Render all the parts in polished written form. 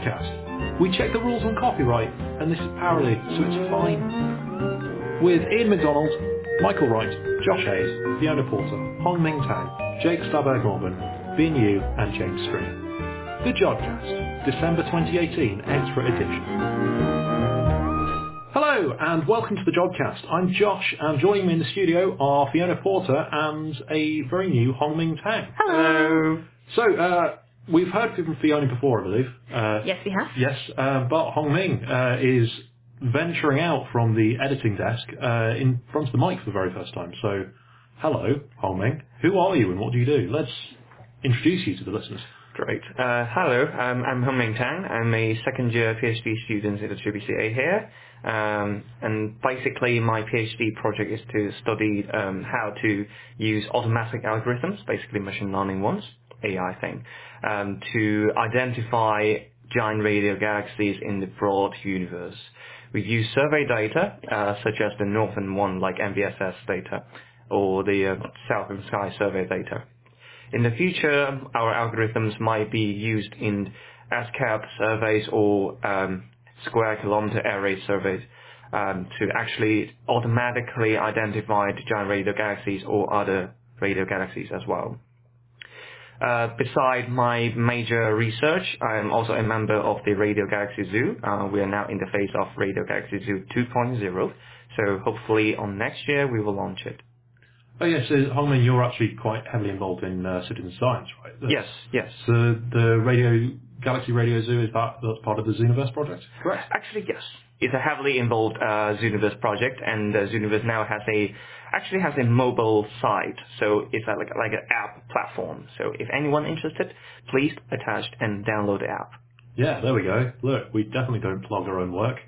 podcast. We check the rules on copyright, and this is parody, so it's fine. With Ian McDonald, Michael Wright, Josh Hayes, Fiona Porter, Hongming Tang, Jake Stubberg Gorman, Bin Yu, and James Stringer. The Jodcast, December 2018, Extra Edition. Hello, and welcome to The Jodcast. I'm Josh, and joining me in the studio are Fiona Porter and a very new Hongming Tang. Hello. So, we've heard from Fiona before, I believe. Yes, we have. Yes, but Hongming is venturing out from the editing desk in front of the mic for the very first time. So, hello, Hongming. Who are you and what do you do? Let's introduce you to the listeners. Great. Hello, I'm Hongming Tang. I'm a second-year PhD student at the JBCA here, and basically my PhD project is to study how to use automatic algorithms, basically machine learning ones, AI thing, to identify giant radio galaxies in the broad universe. We use survey data, such as the northern one, like MVSS data, or the southern sky survey data. In the future, our algorithms might be used in ASKAP surveys or Square Kilometer Array surveys to actually automatically identify giant radio galaxies or other radio galaxies as well. Beside my major research, I am also a member of the Radio Galaxy Zoo. We are now in the phase of Radio Galaxy Zoo 2.0, so hopefully on next year we will launch it. Oh yes, so Hongming, you're actually quite heavily involved in citizen science, right? Yes. So the Radio Galaxy Radio Zoo, is that's part of the Zooniverse project? Correct. Actually, yes. It's a heavily involved Zooniverse project, and Zooniverse now has a mobile site, so it's like an app platform. So if anyone interested, please attach and download the app. Yeah, there we go. Look, we definitely don't plug our own work.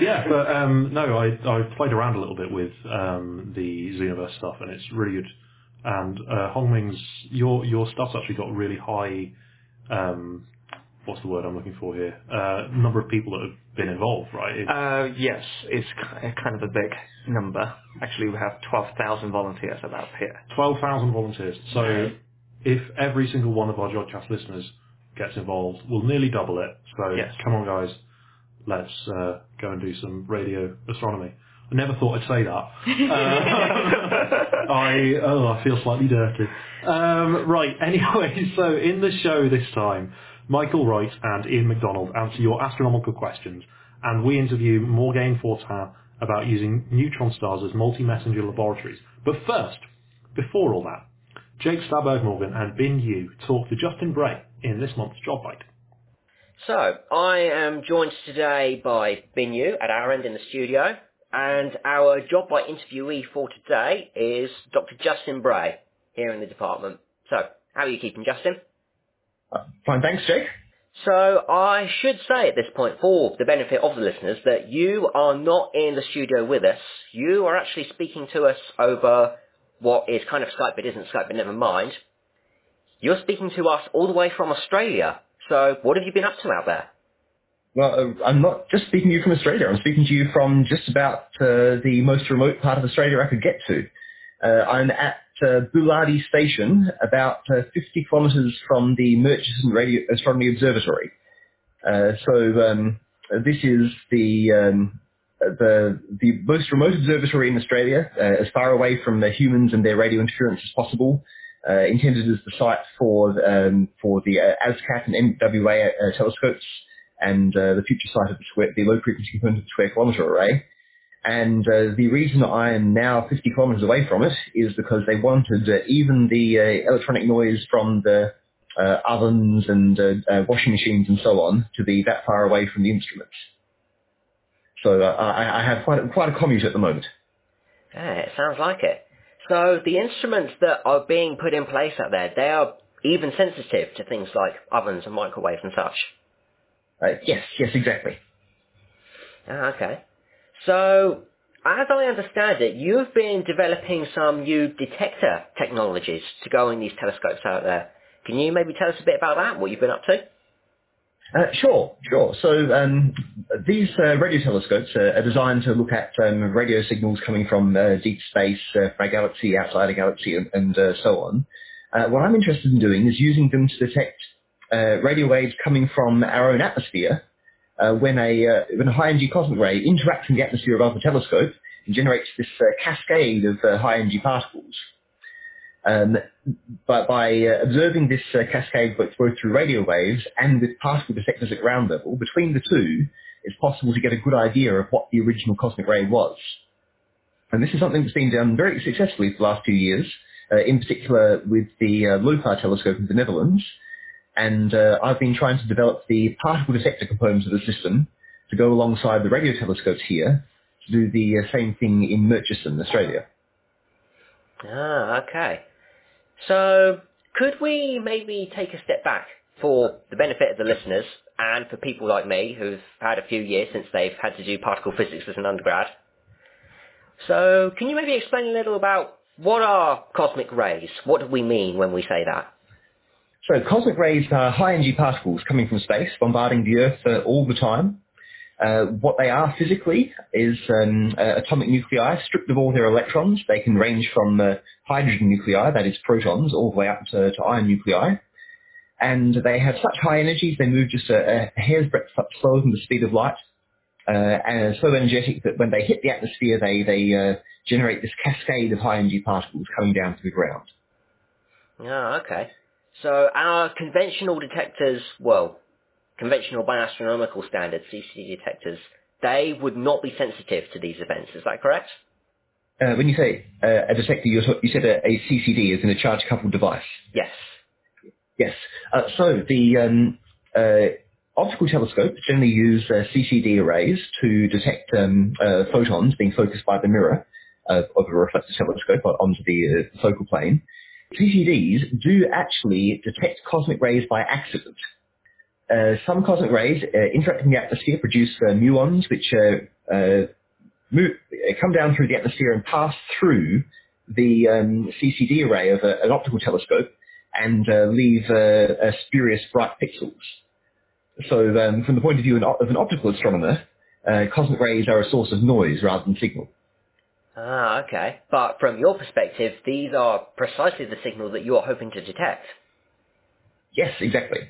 Yeah, but no, I've played around a little bit with the Zooniverse stuff, and it's really good. And Hongming's, your stuff's actually got really high, what's the word I'm looking for here? Number of people that have been involved, right? Yes, it's kind of a big number. Actually, we have 12,000 volunteers about here. 12,000 volunteers. So if every single one of our Jodcast listeners gets involved, we'll nearly double it. So yes. Come on, guys, let's go and do some radio astronomy. I never thought I'd say that. I feel slightly dirty. Right, anyway, so in the show this time, Michael Wright and Ian McDonald answer your astronomical questions, and we interview Morgane Fortin about using neutron stars as multi-messenger laboratories. But first, before all that, Jake Stubberg Morgan and Bin Yu talk to Justin Bray in this month's Job Bite. So, I am joined today by Bin Yu at our end in the studio, and our Job Bite interviewee for today is Dr. Justin Bray here in the department. So, how are you keeping, Justin? Fine, thanks, Jake. So, I should say at this point, for the benefit of the listeners, that you are not in the studio with us. You are actually speaking to us over what is kind of Skype but isn't Skype, but never mind. You're speaking to us all the way from Australia, so what have you been up to out there? Well, I'm not just speaking to you from Australia. I'm speaking to you from just about the most remote part of Australia I could get to. I'm at Buladi Station, about 50 kilometres from the Murchison Radio Astronomy Observatory. This is the most remote observatory in Australia, as far away from the humans and their radio interference as possible. Intended as the site for the ASKAP and MWA telescopes, and the future site of the low-frequency component of the Square Kilometer Array. And the reason I am now 50 kilometers away from it is because they wanted even the electronic noise from the ovens and washing machines and so on to be that far away from the instruments. So I have quite a commute at the moment. Yeah, it sounds like it. So the instruments that are being put in place out there, they are even sensitive to things like ovens and microwaves and such. Yes, exactly. Okay. So, as I understand it, you've been developing some new detector technologies to go in these telescopes out there. Can you maybe tell us a bit about that, what you've been up to? Sure. So these radio telescopes are designed to look at radio signals coming from deep space, from a galaxy, outside a galaxy, and so on. What I'm interested in doing is using them to detect radio waves coming from our own atmosphere, when a high-energy cosmic ray interacts with the atmosphere above the telescope and generates this cascade of high-energy particles. But by observing this cascade both through radio waves and with particle detectors at ground level, between the two, it's possible to get a good idea of what the original cosmic ray was. And this is something that's been done very successfully for the last few years, in particular with the LOFAR telescope in the Netherlands. And I've been trying to develop the particle detector components of the system to go alongside the radio telescopes here to do the same thing in Murchison, Australia. Ah, okay. So could we maybe take a step back for the benefit of the listeners and for people like me who've had a few years since they've had to do particle physics as an undergrad? So can you maybe explain a little about what are cosmic rays? What do we mean when we say that? So cosmic rays are high-energy particles coming from space, bombarding the Earth all the time. What they are physically is atomic nuclei stripped of all their electrons. They can range from hydrogen nuclei, that is protons, all the way up to iron nuclei. And they have such high energies, they move just a hair's breadth slower than the speed of light, and so energetic that when they hit the atmosphere, they generate this cascade of high-energy particles coming down to the ground. Oh, okay. So our conventional detectors, well, conventional by astronomical standards, CCD detectors, they would not be sensitive to these events. Is that correct? When you say a detector, you said a CCD as in a charge-coupled device. Yes. Yes. So the optical telescopes generally use CCD arrays to detect photons being focused by the mirror of a reflector telescope onto the focal plane. CCDs do actually detect cosmic rays by accident. Some cosmic rays interacting with the atmosphere produce muons which come down through the atmosphere and pass through the CCD array of an optical telescope and leave spurious bright pixels. So from the point of view of an optical astronomer, cosmic rays are a source of noise rather than signal. Ah, okay. But from your perspective, these are precisely the signal that you are hoping to detect. Yes, exactly.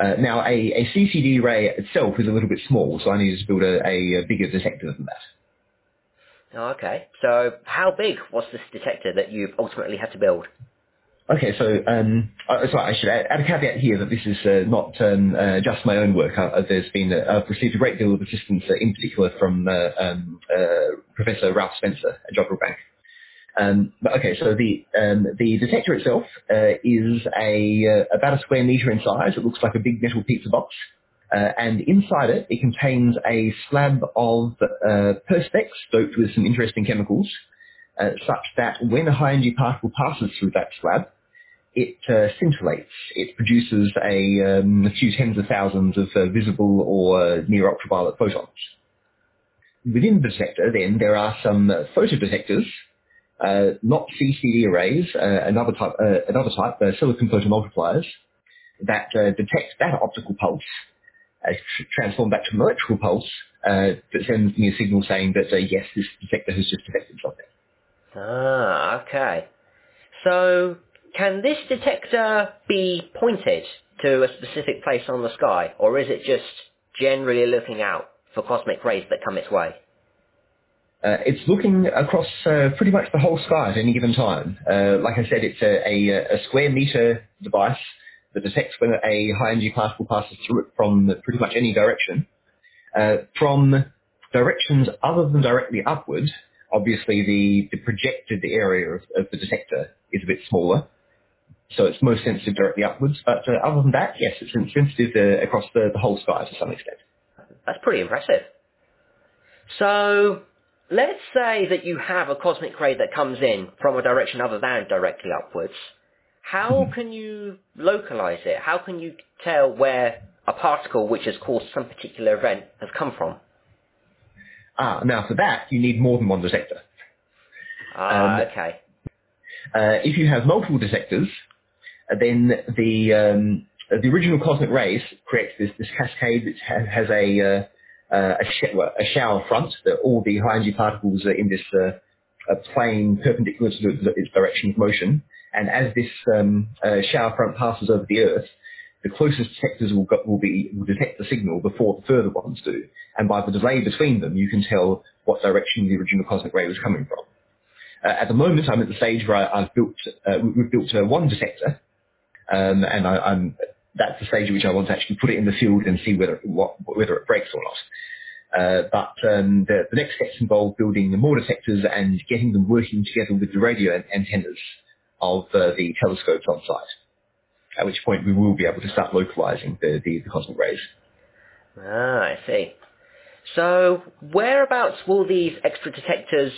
Now, a CCD ray itself is a little bit small, so I needed to build a bigger detector than that. Oh, okay. So how big was this detector that you've ultimately had to build? Okay, so sorry, I should add a caveat here that this is not just my own work. I've received a great deal of assistance, in particular from Professor Ralph Spencer at Jodrell Bank. But okay, so the detector itself is about a square metre in size. It looks like a big metal pizza box, and inside it, it contains a slab of perspex doped with some interesting chemicals, such that when a high-energy particle passes through that slab, it scintillates. It produces a few tens of thousands of visible or near-ultraviolet photons. Within the detector, then, there are some photodetectors, not CCD arrays, another type, silicon photomultipliers, that detect that optical pulse, transform that to an electrical pulse, that sends me a signal saying that, yes, this detector has just detected something. Ah, okay. So can this detector be pointed to a specific place on the sky, or is it just generally looking out for cosmic rays that come its way? It's looking across pretty much the whole sky at any given time. Like I said, it's a square meter device that detects when a high-energy particle passes through it from pretty much any direction. From directions other than directly upward, obviously, the projected area of the detector is a bit smaller, so it's most sensitive directly upwards. But other than that, yes, it's sensitive across the whole sky to some extent. That's pretty impressive. So let's say that you have a cosmic ray that comes in from a direction other than directly upwards. How can you localize it? How can you tell where a particle which has caused some particular event has come from? Now for that, you need more than one detector. Okay. If you have multiple detectors, then the original cosmic rays creates this cascade that has a shower front, that all the high-energy particles are in this plane perpendicular to its direction of motion. And as this shower front passes over the Earth, the closest detectors will detect the signal before the further ones do, and by the delay between them, you can tell what direction the original cosmic ray was coming from. At the moment, I'm at the stage where we've built one detector, and that's the stage at which I want to actually put it in the field and see whether it breaks or not. But the next steps involve building more detectors and getting them working together with the radio antennas of the telescopes on site, at which point we will be able to start localizing the cosmic rays. Ah, I see. So whereabouts will these extra detectors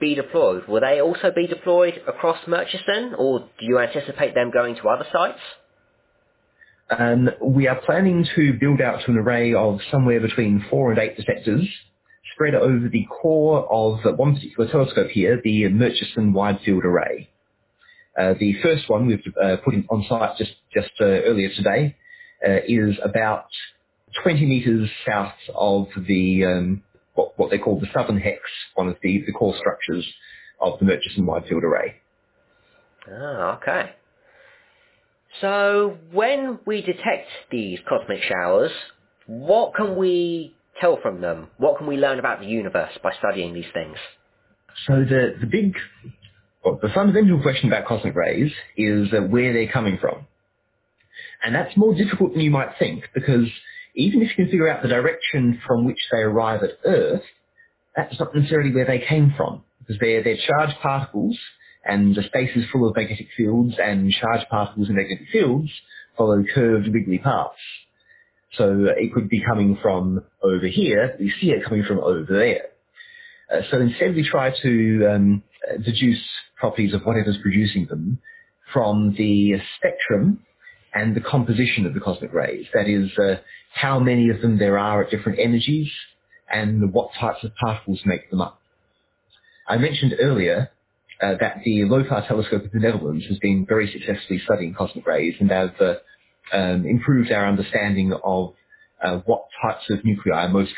be deployed? Will they also be deployed across Murchison, or do you anticipate them going to other sites? We are planning to build out to an array of somewhere between 4 and 8 detectors spread over the core of one particular telescope here, the Murchison Widefield Array. The first one we've put on site just earlier today is about 20 metres south of the what they call the southern hex, one of the core structures of the Murchison Widefield Array. Ah, okay. So when we detect these cosmic showers, what can we tell from them? What can we learn about the universe by studying these things? So the fundamental question about cosmic rays is where they're coming from. And that's more difficult than you might think, because even if you can figure out the direction from which they arrive at Earth, that's not necessarily where they came from, because they're charged particles, and the space is full of magnetic fields, and charged particles and magnetic fields follow curved, wiggly paths. So it could be coming from over here, we see it coming from over there. So instead we try to deduce properties of whatever's producing them from the spectrum and the composition of the cosmic rays. That is, how many of them there are at different energies and what types of particles make them up. I mentioned earlier that the LOFAR telescope of the Netherlands has been very successfully studying cosmic rays, and they've improved our understanding of what types of nuclei are most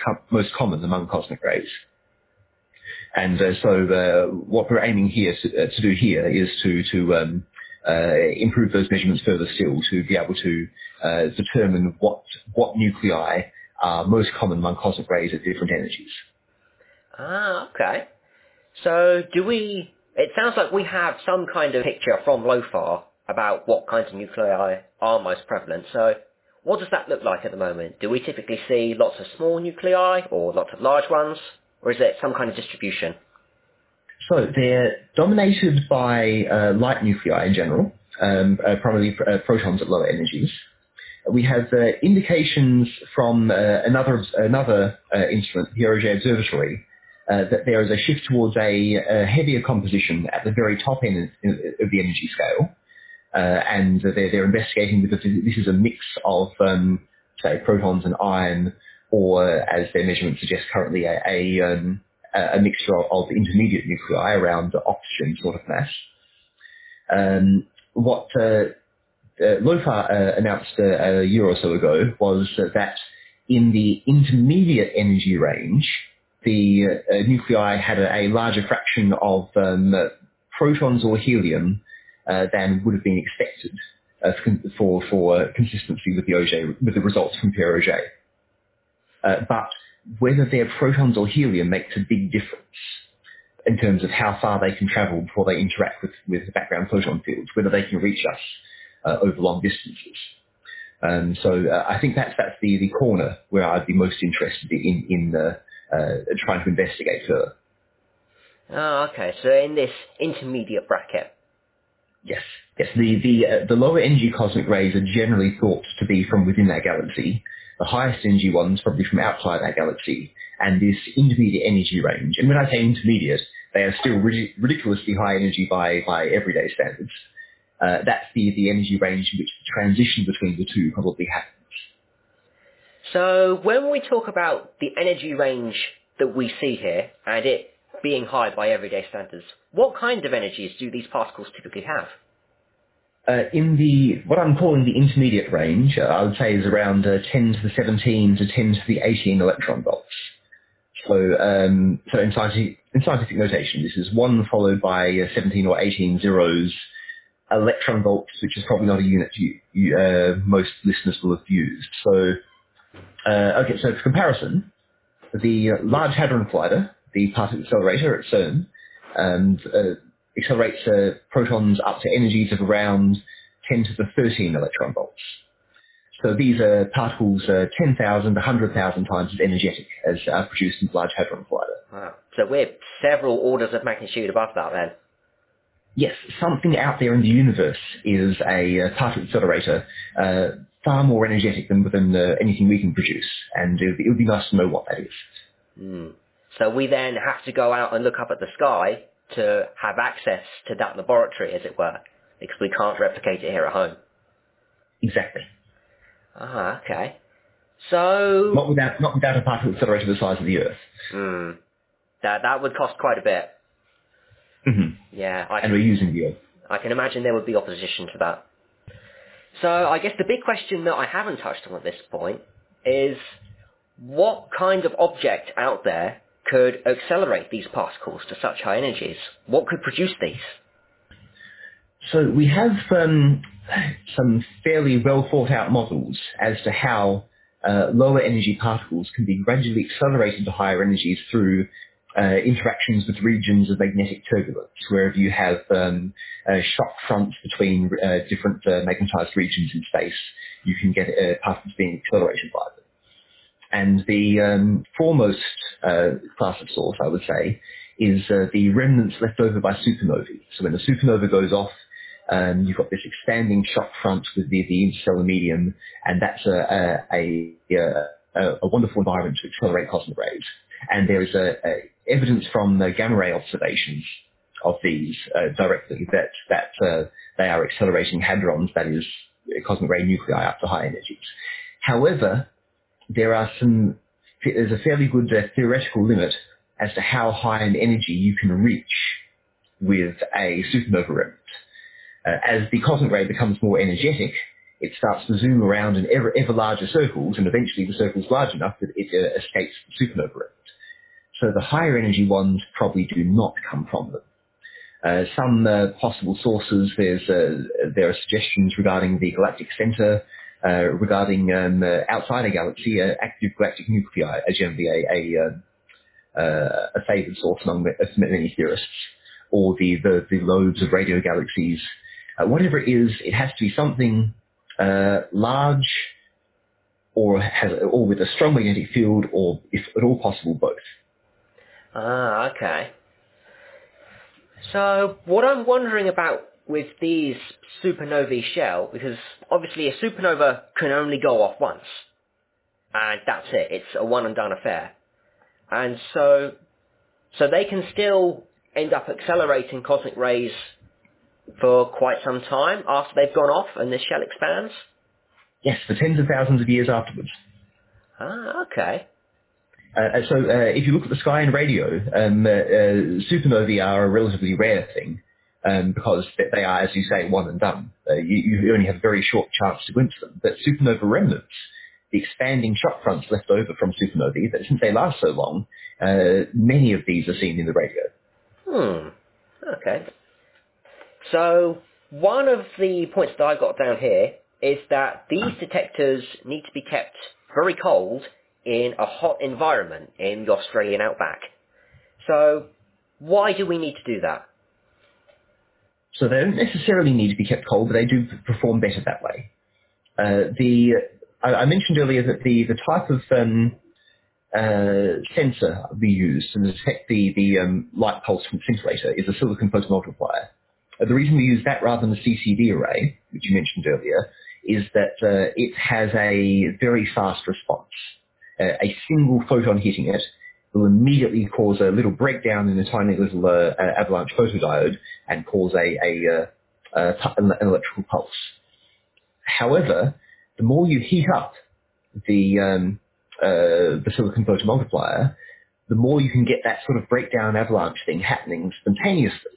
common among cosmic rays. And so what we're aiming here to do here is to improve those measurements further still, to be able to determine what nuclei are most common among cosmic rays at different energies. Ah, okay. So it sounds like we have some kind of picture from LOFAR about what kinds of nuclei are most prevalent. So what does that look like at the moment? Do we typically see lots of small nuclei or lots of large ones? Or is it some kind of distribution? So they're dominated by light nuclei in general, primarily protons at lower energies. We have indications from another instrument, the Auger Observatory, that there is a shift towards a heavier composition at the very top end of the energy scale. And they're investigating whether this is a mix of, say, protons and iron, or, as their measurements suggest currently, a mixture of intermediate nuclei around oxygen sort of mass. What LOFAR announced a year or so ago was that in the intermediate energy range, the nuclei had a larger fraction of protons or helium than would have been expected for consistency with the results from Pierre Auger. But whether they're protons or helium makes a big difference in terms of how far they can travel before they interact with the background photon fields, whether they can reach us over long distances. So I think that's the corner where I'd be most interested in trying to investigate further. Oh, okay. So in this intermediate bracket. Yes. The lower energy cosmic rays are generally thought to be from within our galaxy. The highest energy ones probably from outside our galaxy, and this intermediate energy range. And when I say intermediate, they are still ridiculously high energy by everyday standards. That's the energy range in which the transition between the two probably happens. So when we talk about the energy range that we see here, and it being high by everyday standards, what kind of energies do these particles typically have? In what I'm calling the intermediate range, I would say is around 10 to the 17 to 10 to the 18 electron volts. So in scientific notation, this is 1 followed by 17 or 18 zeros electron volts, which is probably not a unit most listeners will have used. So, so for comparison, the Large Hadron Collider, the particle accelerator at CERN, accelerates protons up to energies of around 10 to the 13 electron volts. So these particles are 10,000, 100,000 times as energetic as are produced in the Large Hadron Collider. Wow. So we're several orders of magnitude above that then. Yes, something out there in the universe is a particle accelerator far more energetic than anything we can produce, and it would be nice to know what that is. Mm. So we then have to go out and look up at the sky to have access to that laboratory, as it were, because we can't replicate it here at home. Exactly. Ah, okay. So... Not without a particle accelerator the size of the Earth. Mm. That would cost quite a bit. Mm-hmm. Yeah. And we're using the Earth. I can imagine there would be opposition to that. So I guess the big question that I haven't touched on at this point is what kind of object out there could accelerate these particles to such high energies? What could produce these? So we have some fairly well thought out models as to how lower energy particles can be gradually accelerated to higher energies through interactions with regions of magnetic turbulence, wherever you have shock fronts between different magnetized regions in space, you can get particles being accelerated by them. And the foremost class of source, I would say, is the remnants left over by supernovae. So when the supernova goes off, you've got this expanding shock front with the interstellar medium, and that's a wonderful environment to accelerate cosmic rays. And there is a evidence from the gamma ray observations of these directly that they are accelerating hadrons, that is, cosmic ray nuclei up to high energies. However, there's a fairly good theoretical limit as to how high an energy you can reach with a supernova remnant. As the cosmic ray becomes more energetic, it starts to zoom around in ever larger circles, and eventually the circle's large enough that it escapes the supernova remnant. So the higher energy ones probably do not come from them. Some possible sources, there are suggestions regarding the galactic center, regarding outside a galaxy, active galactic nuclei are generally a favoured source among many theorists, or the loads of radio galaxies. Whatever it is, it has to be something large, or with a strong magnetic field, or if at all possible, both. Ah, okay. So what I'm wondering about with these supernovae shell, because obviously a supernova can only go off once, and that's it. It's a one and done affair, and so they can still end up accelerating cosmic rays for quite some time after they've gone off and the shell expands? Yes, for tens of thousands of years afterwards. Ah, okay. So if you look at the sky and radio, supernovae are a relatively rare thing because they are, as you say, one and done. You only have a very short chance to glimpse them. But supernova remnants, the expanding shock fronts left over from supernovae, that since they last so long, many of these are seen in the radio. Hmm. Okay. So one of the points that I got down here is that these detectors need to be kept very cold in a hot environment in the Australian outback. So why do we need to do that? So they don't necessarily need to be kept cold, but they do perform better that way. I mentioned earlier that the type of sensor we use to detect the light pulse from the scintillator is a silicon photomultiplier. The reason we use that rather than the CCD array, which you mentioned earlier, is that it has a very fast response. A single photon hitting it will immediately cause a little breakdown in a tiny little avalanche photodiode and cause an electrical pulse. However, the more you heat up the silicon photomultiplier, the more you can get that sort of breakdown avalanche thing happening spontaneously.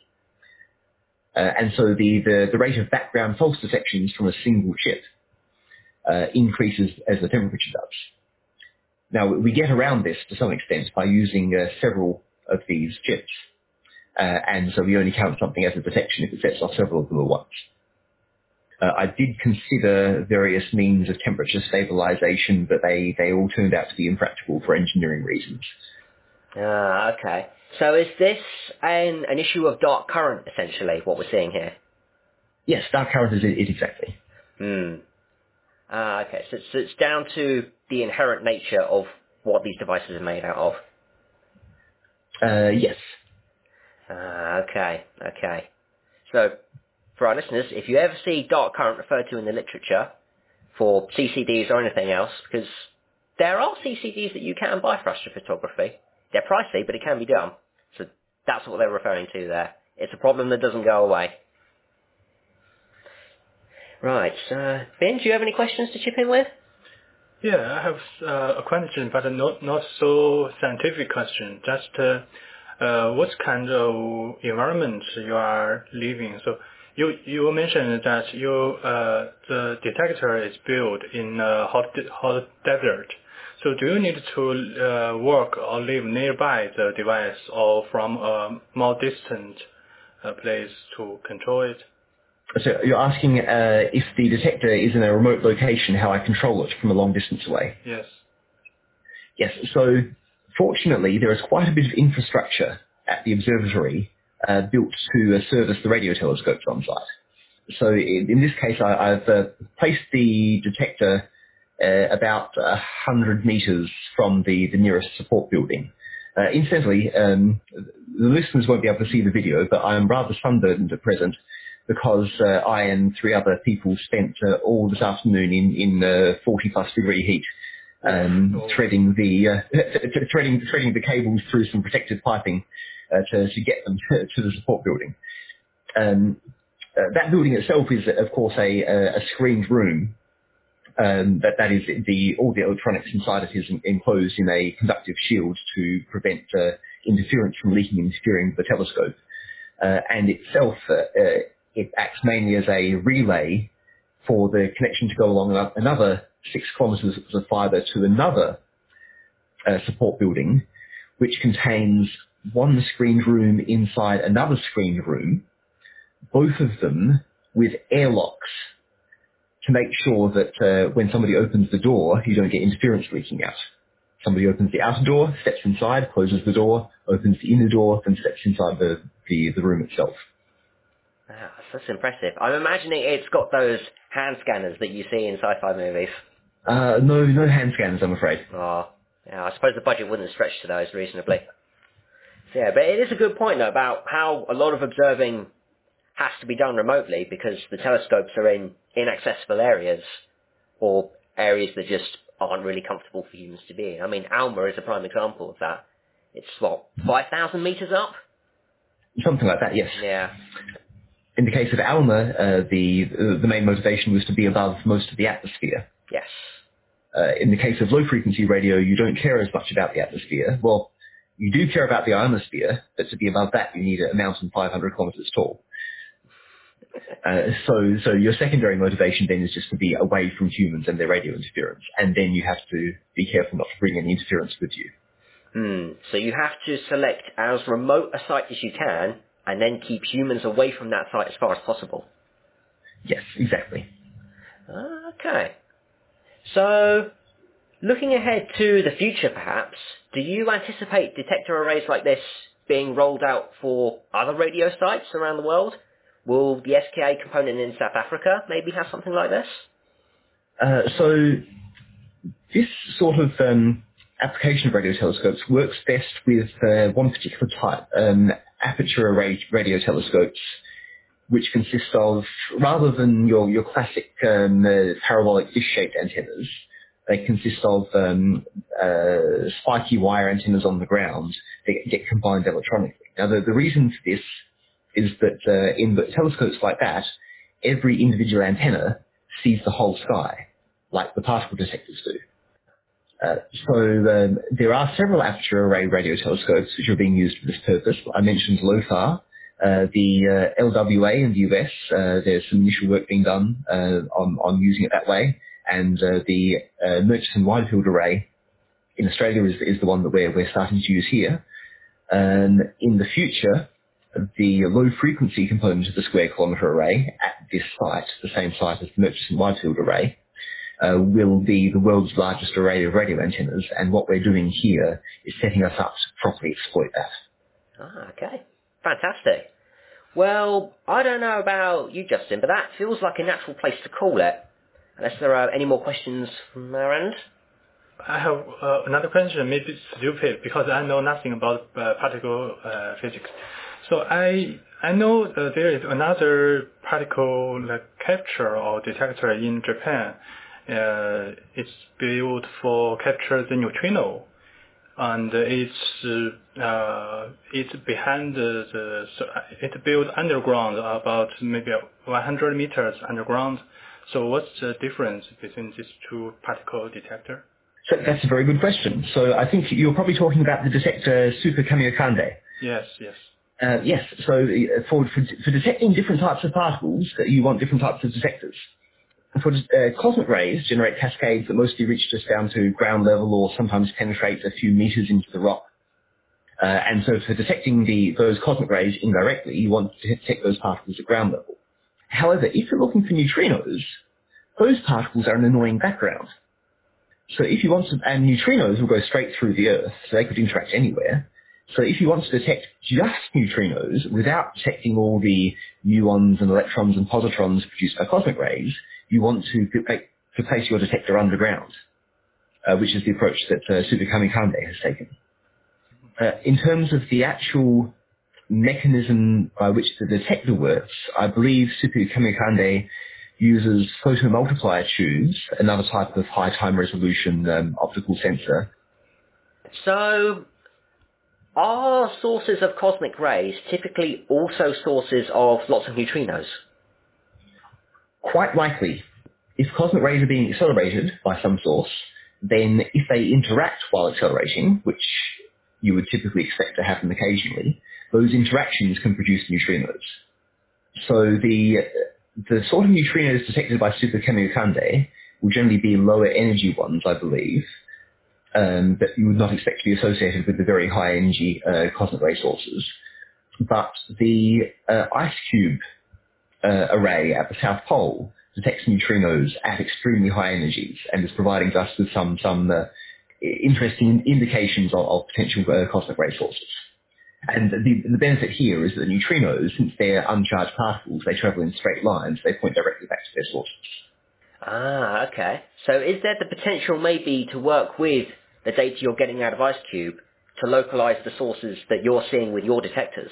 And so the rate of background pulse detections from a single chip increases as the temperature does. Now, we get around this to some extent by using several of these chips. And so we only count something as a detection if it sets off several of them at once. I did consider various means of temperature stabilization, but they all turned out to be impractical for engineering reasons. Ah, okay. So is this an issue of dark current, essentially, what we're seeing here? Yes, dark current is exactly. Hmm. Ah, okay. So it's down to the inherent nature of what these devices are made out of. Yes. Ah, okay. Okay. So, for our listeners, if you ever see dark current referred to in the literature for CCDs or anything else, because there are CCDs that you can buy for astrophotography. They're pricey, but it can be done. So that's what they're referring to there. It's a problem that doesn't go away. Right. Bin, do you have any questions to chip in with? Yeah, I have a question, but not so scientific question. Just what kind of environment you are living? So you mentioned that the detector is built in a hot desert. So do you need to work or live nearby the device or from a more distant place to control it? So you're asking if the detector is in a remote location, how I control it from a long distance away? Yes. Yes, so fortunately there is quite a bit of infrastructure at the observatory built to service the radio telescopes on site. So in this case, I've placed the detector about 100 meters from the nearest support building. Incidentally, the listeners won't be able to see the video, but I'm rather sunburdened at present because I and three other people spent all this afternoon in 40 plus degree heat threading the threading the cables through some protective piping to get them to the support building. That building itself is, of course, a screened room. That is all the electronics inside it is enclosed in a conductive shield to prevent interference from leaking and steering the telescope. And itself, it acts mainly as a relay for the connection to go along another 6 kilometers of fiber to another support building, which contains one screened room inside another screened room, both of them with airlocks, to make sure that when somebody opens the door, you don't get interference leaking out. Somebody opens the outer door, steps inside, closes the door, opens the inner door, and steps inside the room itself. Wow, that's impressive. I'm imagining it's got those hand scanners that you see in sci-fi movies. No hand scanners, I'm afraid. Oh, yeah, I suppose the budget wouldn't stretch to those reasonably. So, yeah, but it is a good point, though, about how a lot of observing has to be done remotely because the telescopes are in inaccessible areas or areas that just aren't really comfortable for humans to be in. I mean, ALMA is a prime example of that. It's, 5,000 metres up? Something like that, yes. Yeah. In the case of ALMA, the main motivation was to be above most of the atmosphere. Yes. In the case of low-frequency radio, you don't care as much about the atmosphere. Well, you do care about the ionosphere, but to be above that, you need a mountain 500 kilometres tall. So your secondary motivation then is just to be away from humans and their radio interference, and then you have to be careful not to bring any interference with you. So you have to select as remote a site as you can, and then keep humans away from that site as far as possible. Yes, exactly. Okay. So, looking ahead to the future perhaps, do you anticipate detector arrays like this being rolled out for other radio sites around the world? Will the SKA component in South Africa maybe have something like this? So this sort of application of radio telescopes works best with one particular type, aperture array radio telescopes, which consist of, rather than your classic parabolic dish-shaped antennas, they consist of spiky wire antennas on the ground that get combined electronically. Now, the reason for this is that in telescopes like that, every individual antenna sees the whole sky, like the particle detectors do. So there are several aperture array radio telescopes which are being used for this purpose. I mentioned LOFAR, the LWA in the US. There's some initial work being done on using it that way, and the Murchison Widefield Array in Australia is the one that we're starting to use here. In the future, the low-frequency component of the Square Kilometer Array at this site, the same site as the Murchison Widefield Array, will be the world's largest array of radio antennas, and what we're doing here is setting us up to properly exploit that. Ah, okay. Fantastic. Well, I don't know about you, Justin, but that feels like a natural place to call it, unless there are any more questions from our end. I have another question, maybe stupid, because I know nothing about particle physics. So I know there is another particle capture or detector in Japan. It's built for capture the neutrino, and it's behind it's built underground, about maybe 100 meters underground. So what's the difference between these two particle detector? So that's a very good question. So I think you're probably talking about the detector Super Kamiokande. Yes, yes. Yes, so for detecting different types of particles, you want different types of detectors. For cosmic rays generate cascades that mostly reach just down to ground level or sometimes penetrate a few meters into the rock. And so for detecting those cosmic rays indirectly, you want to detect those particles at ground level. However, if you're looking for neutrinos, those particles are an annoying background. So if you want to, and neutrinos will go straight through the Earth, so they could interact anywhere. So if you want to detect just neutrinos without detecting all the muons and electrons and positrons produced by cosmic rays, you want to place your detector underground, which is the approach that Super Kamiokande has taken. In terms of the actual mechanism by which the detector works, I believe Super Kamiokande uses photomultiplier tubes, another type of high-time resolution optical sensor. So are sources of cosmic rays typically also sources of lots of neutrinos? Quite likely. If cosmic rays are being accelerated by some source, then if they interact while accelerating, which you would typically expect to happen occasionally, those interactions can produce neutrinos. So the sort of neutrinos detected by Super Kamiokande will generally be lower energy ones, I believe, that you would not expect to be associated with the very high energy cosmic ray sources. But the IceCube array at the South Pole detects neutrinos at extremely high energies and is providing us with some interesting indications of potential cosmic ray sources. And the benefit here is that the neutrinos, since they're uncharged particles, they travel in straight lines, they point directly back to their sources. Ah, okay. So is there the potential maybe to work with the data you're getting out of IceCube to localise the sources that you're seeing with your detectors?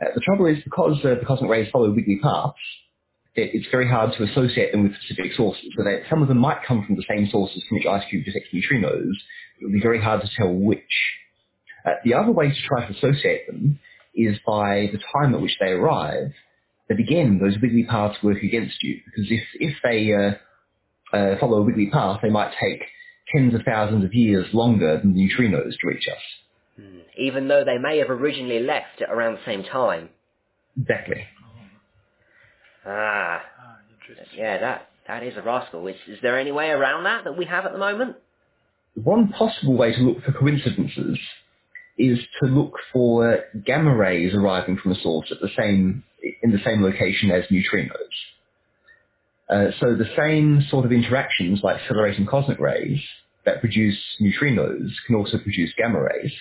The trouble is, because the cosmic rays follow wiggly paths, it's very hard to associate them with specific sources. So some of them might come from the same sources from which IceCube detects neutrinos. It would be very hard to tell which. The other way to try to associate them is by the time at which they arrive. But again, those wiggly paths work against you, because if they follow a wiggly path, they might take tens of thousands of years longer than the neutrinos to reach us. Even though they may have originally left at around the same time. Exactly. Ah, interesting. Yeah, that is a rascal. Is there any way around that we have at the moment? One possible way to look for coincidences is to look for gamma rays arriving from a source at in the same location as neutrinos. So the same sort of interactions, like accelerating cosmic rays that produce neutrinos, can also produce gamma rays.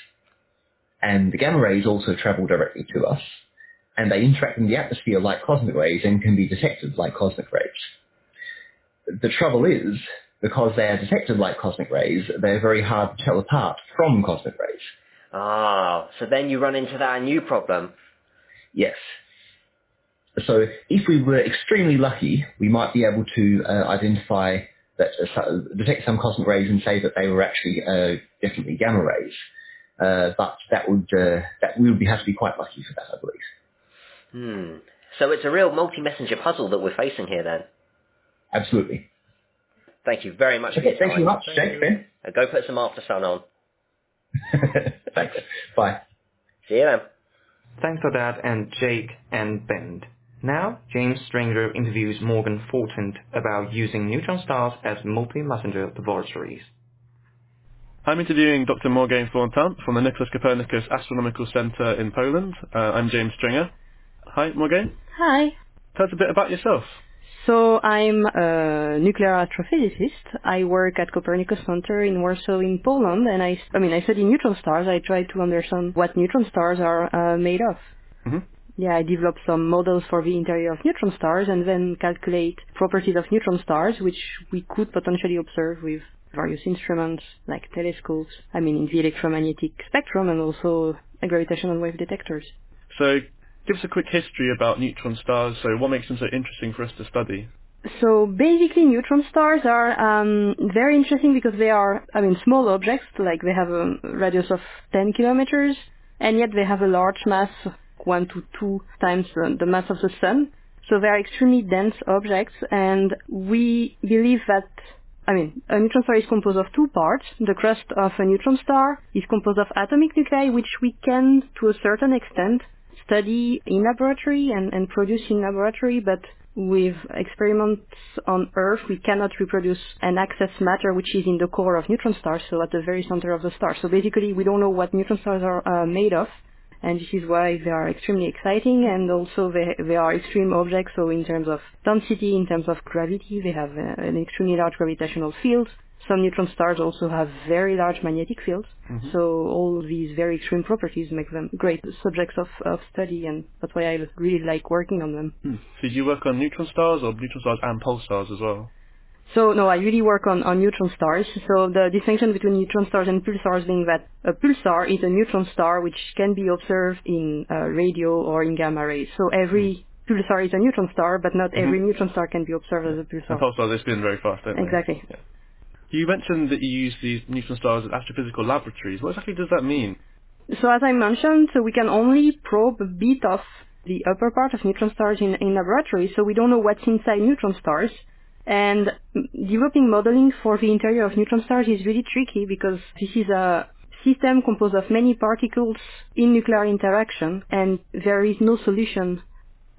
And the gamma rays also travel directly to us, and they interact in the atmosphere like cosmic rays and can be detected like cosmic rays. The trouble is, because they are detected like cosmic rays, they're very hard to tell apart from cosmic rays. Ah, so then you run into that new problem. Yes. So if we were extremely lucky, we might be able to identify that, detect some cosmic rays and say that they were actually definitely gamma rays. But we would have to be quite lucky for that, I believe. So it's a real multi-messenger puzzle that we're facing here, then. Absolutely. Thank you very much for your time. Thank you much, Jake. Go put some after sun on. Thanks. Bye. See you then. Thanks for that, and Jake and Ben. Now, James Stringer interviews Morgane Fortin about using neutron stars as multi-messenger laboratories. I'm interviewing Dr. Morgane Fortin from the Nicolaus Copernicus Astronomical Center in Poland. I'm James Stringer. Hi, Morgane. Hi. Tell us a bit about yourself. So I'm a nuclear astrophysicist. I work at Copernicus Center in Warsaw in Poland, and I study neutron stars. I try to understand what neutron stars are made of. Mm-hmm. Yeah, I develop some models for the interior of neutron stars and then calculate properties of neutron stars, which we could potentially observe with various instruments like telescopes, in the electromagnetic spectrum and also gravitational wave detectors. So give us a quick history about neutron stars. So what makes them so interesting for us to study? So basically neutron stars are very interesting because they are small objects, like they have a radius of 10 kilometers and yet they have a large mass, 1 to 2 times the mass of the Sun. So they are extremely dense objects, and we believe that a neutron star is composed of two parts. The crust of a neutron star is composed of atomic nuclei, which we can, to a certain extent, study in laboratory and produce in laboratory, but with experiments on Earth, we cannot reproduce and access matter which is in the core of neutron stars, so at the very center of the star. So basically, we don't know what neutron stars are made of, and this is why they are extremely exciting, and also they are extreme objects, so in terms of density, in terms of gravity, they have an extremely large gravitational field. Some neutron stars also have very large magnetic fields, mm-hmm. So all these very extreme properties make them great subjects of study, and that's why I really like working on them. Mm. So do you work on neutron stars, or neutron stars and pulsars as well? So, no, I really work on neutron stars. So the distinction between neutron stars and pulsars being that a pulsar is a neutron star which can be observed in radio or in gamma rays. So every pulsar is a neutron star, but not every neutron star can be observed as a pulsar. And pulsars, they spin very fast, don't they? Exactly. Yeah. You mentioned that you use these neutron stars at astrophysical laboratories. What exactly does that mean? So as I mentioned, we can only probe a bit of the upper part of neutron stars in laboratory, so we don't know what's inside neutron stars. And developing modeling for the interior of neutron stars is really tricky because this is a system composed of many particles in nuclear interaction, and there is no solution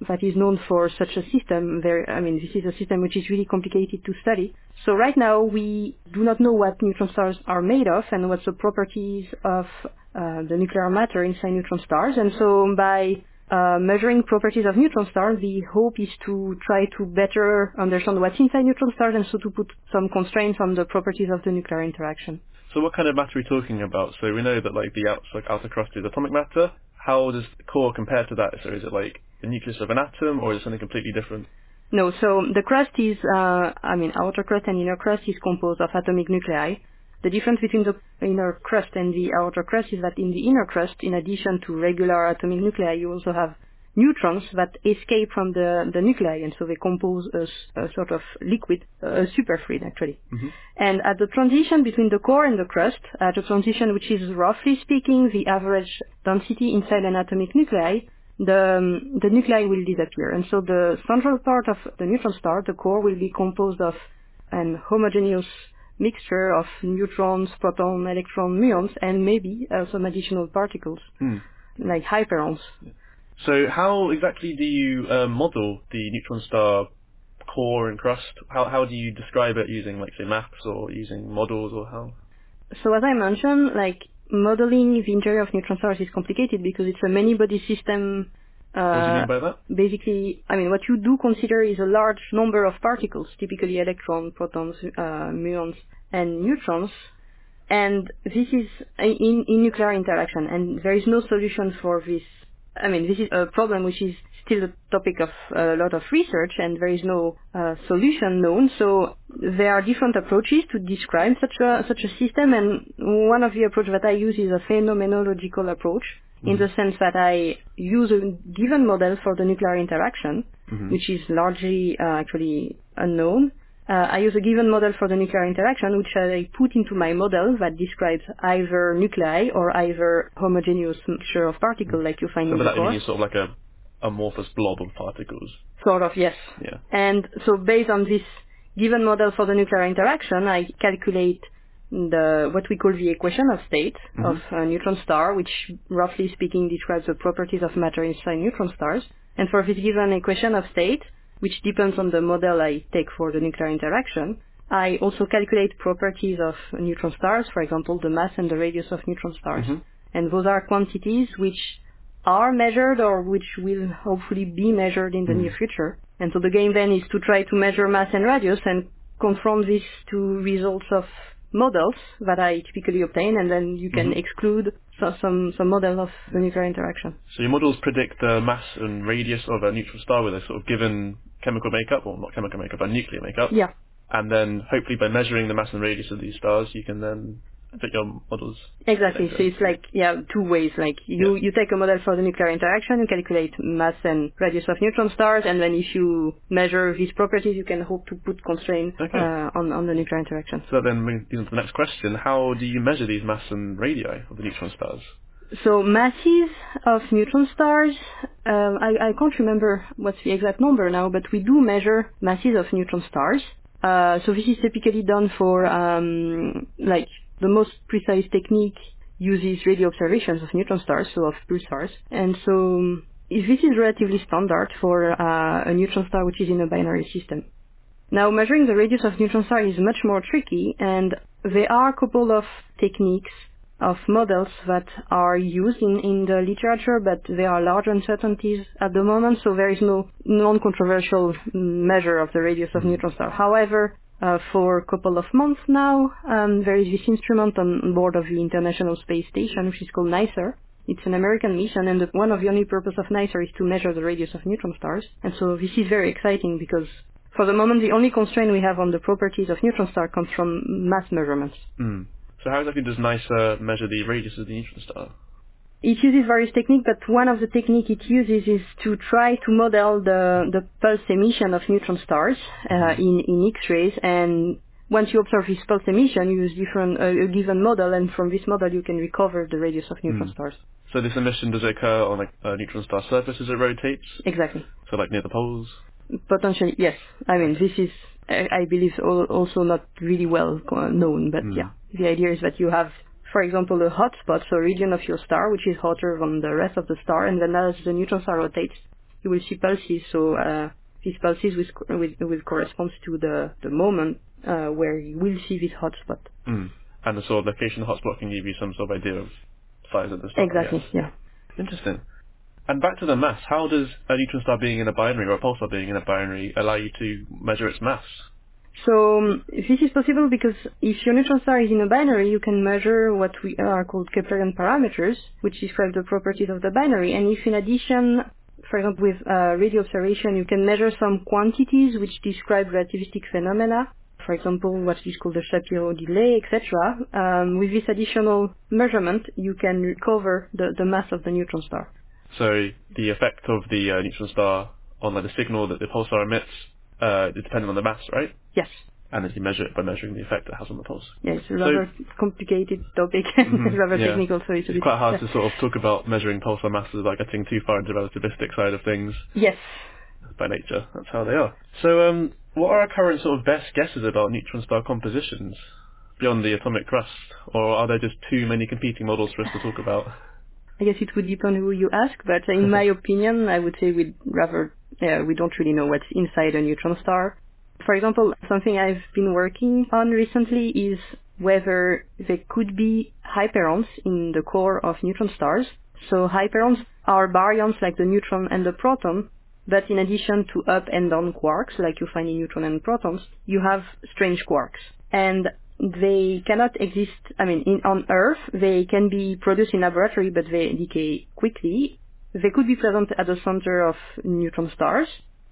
that is known for such a system. This is a system which is really complicated to study. So right now we do not know what neutron stars are made of and what's the properties of the nuclear matter inside neutron stars. And so by measuring properties of neutron stars, the hope is to try to better understand what's inside neutron stars and so to put some constraints on the properties of the nuclear interaction. So what kind of matter are we talking about? So we know that the outer crust is atomic matter. How does the core compare to that? So is it the nucleus of an atom, or is it something completely different? No, so the crust is, outer crust and inner crust is composed of atomic nuclei. The difference between the inner crust and the outer crust is that in the inner crust, in addition to regular atomic nuclei, you also have neutrons that escape from the nuclei, and so they compose a sort of liquid, a superfluid actually. Mm-hmm. And at the transition between the core and the crust, at a transition which is roughly speaking the average density inside an atomic nuclei, the nuclei will disappear. And so the central part of the neutron star, the core, will be composed of an homogeneous mixture of neutrons, proton, electron, muons, and maybe some additional particles, like hyperons. So how exactly do you model the neutron star core and crust? How do you describe it using, maps or using models, or how? So as I mentioned, modeling the interior of neutron stars is complicated because it's a many-body system. What do you mean by that? Basically, what you do consider is a large number of particles, typically electrons, protons, muons, and neutrons. And this is in nuclear interaction, and there is no solution for this. This is a problem which is still the topic of a lot of research, and there is no solution known. So there are different approaches to describe such a system, and one of the approaches that I use is a phenomenological approach, in the sense that I use a given model for the nuclear interaction, which is largely actually unknown. I use a given model for the nuclear interaction, which I put into my model that describes either nuclei or either homogeneous mixture of particles like you find in the core. So that means sort of like an amorphous blob of particles. Sort of, yes. Yeah. And so based on this given model for the nuclear interaction, I calculate what we call the equation of state of a neutron star, which roughly speaking describes the properties of matter inside neutron stars. And for this given equation of state, which depends on the model I take for the nuclear interaction, I also calculate properties of neutron stars, for example, the mass and the radius of neutron stars. Mm-hmm. And those are quantities which are measured or which will hopefully be measured in the near future. And so the game then is to try to measure mass and radius and confront this to results of models that I typically obtain, and then you can exclude some model of the nuclear interaction. So your models predict the mass and radius of a neutron star with a sort of given chemical makeup, or not chemical makeup, but nuclear makeup. Yeah. And then hopefully by measuring the mass and radius of these stars, you can then fit your models. Exactly. So it's like, two ways. Like you take a model for the nuclear interaction, you calculate mass and radius of neutron stars, and then if you measure these properties, you can hope to put constraints on the nuclear interaction. So that then brings me to the next question. How do you measure these mass and radii of the neutron stars? So masses of neutron stars, I can't remember what's the exact number now, but we do measure masses of neutron stars. So this is typically done for, the most precise technique uses radio observations of neutron stars, so of pulsars. And so if this is relatively standard for a neutron star which is in a binary system. Now, measuring the radius of neutron star is much more tricky, and there are a couple of techniques of models that are used in the literature, but there are large uncertainties at the moment, so there is no non-controversial measure of the radius of neutron star. However, for a couple of months now, there is this instrument on board of the International Space Station, which is called NICER. It's an American mission, and one of the only purposes of NICER is to measure the radius of neutron stars. And so this is very exciting because, for the moment, the only constraint we have on the properties of neutron stars comes from mass measurements. Mm. So how exactly does NICER measure the radius of the neutron star? It uses various techniques, but one of the techniques it uses is to try to model the pulse emission of neutron stars in X-rays. And once you observe this pulse emission, you use a given model, and from this model you can recover the radius of neutron stars. So this emission does occur on a neutron star surface as it rotates? Exactly. So like near the poles? Potentially, yes. I mean, this is, I believe, also not really well known, but the idea is that you have, for example, a hot spot, so a region of your star which is hotter than the rest of the star, and then as the neutron star rotates, you will see pulses. So these pulses will correspond to the moment where you will see this hot spot. Mm. And the sort of location of the hot spot can give you some sort of idea of size of the star. Exactly. Yeah. Interesting. And back to the mass. How does a neutron star being in a binary or a pulsar being in a binary allow you to measure its mass? So this is possible because if your neutron star is in a binary, you can measure what we are called Keplerian parameters, which describe the properties of the binary. And if in addition, for example, with radio observation, you can measure some quantities which describe relativistic phenomena, for example, what is called the Shapiro delay, etc. With this additional measurement, you can recover the mass of the neutron star. So the effect of the neutron star on the signal that the pulsar emits, it's dependent on the mass, right? Yes. And then you measure it by measuring the effect it has on the pulse. Yeah, it's a rather complicated topic and rather technical, so it's quite hard to sort of talk about measuring pulsar masses without getting too far into the relativistic side of things. Yes. By nature, that's how they are. So what are our current sort of best guesses about neutron star compositions beyond the atomic crust, or are there just too many competing models for us to talk about? I guess it would depend who you ask, but in my opinion, I would say we don't really know what's inside a neutron star. For example, something I've been working on recently is whether there could be hyperons in the core of neutron stars. So hyperons are baryons like the neutron and the proton, but in addition to up and down quarks, like you find in neutron and protons, you have strange quarks. And they cannot exist, on Earth, they can be produced in laboratory, but they decay quickly. They could be present at the center of neutron stars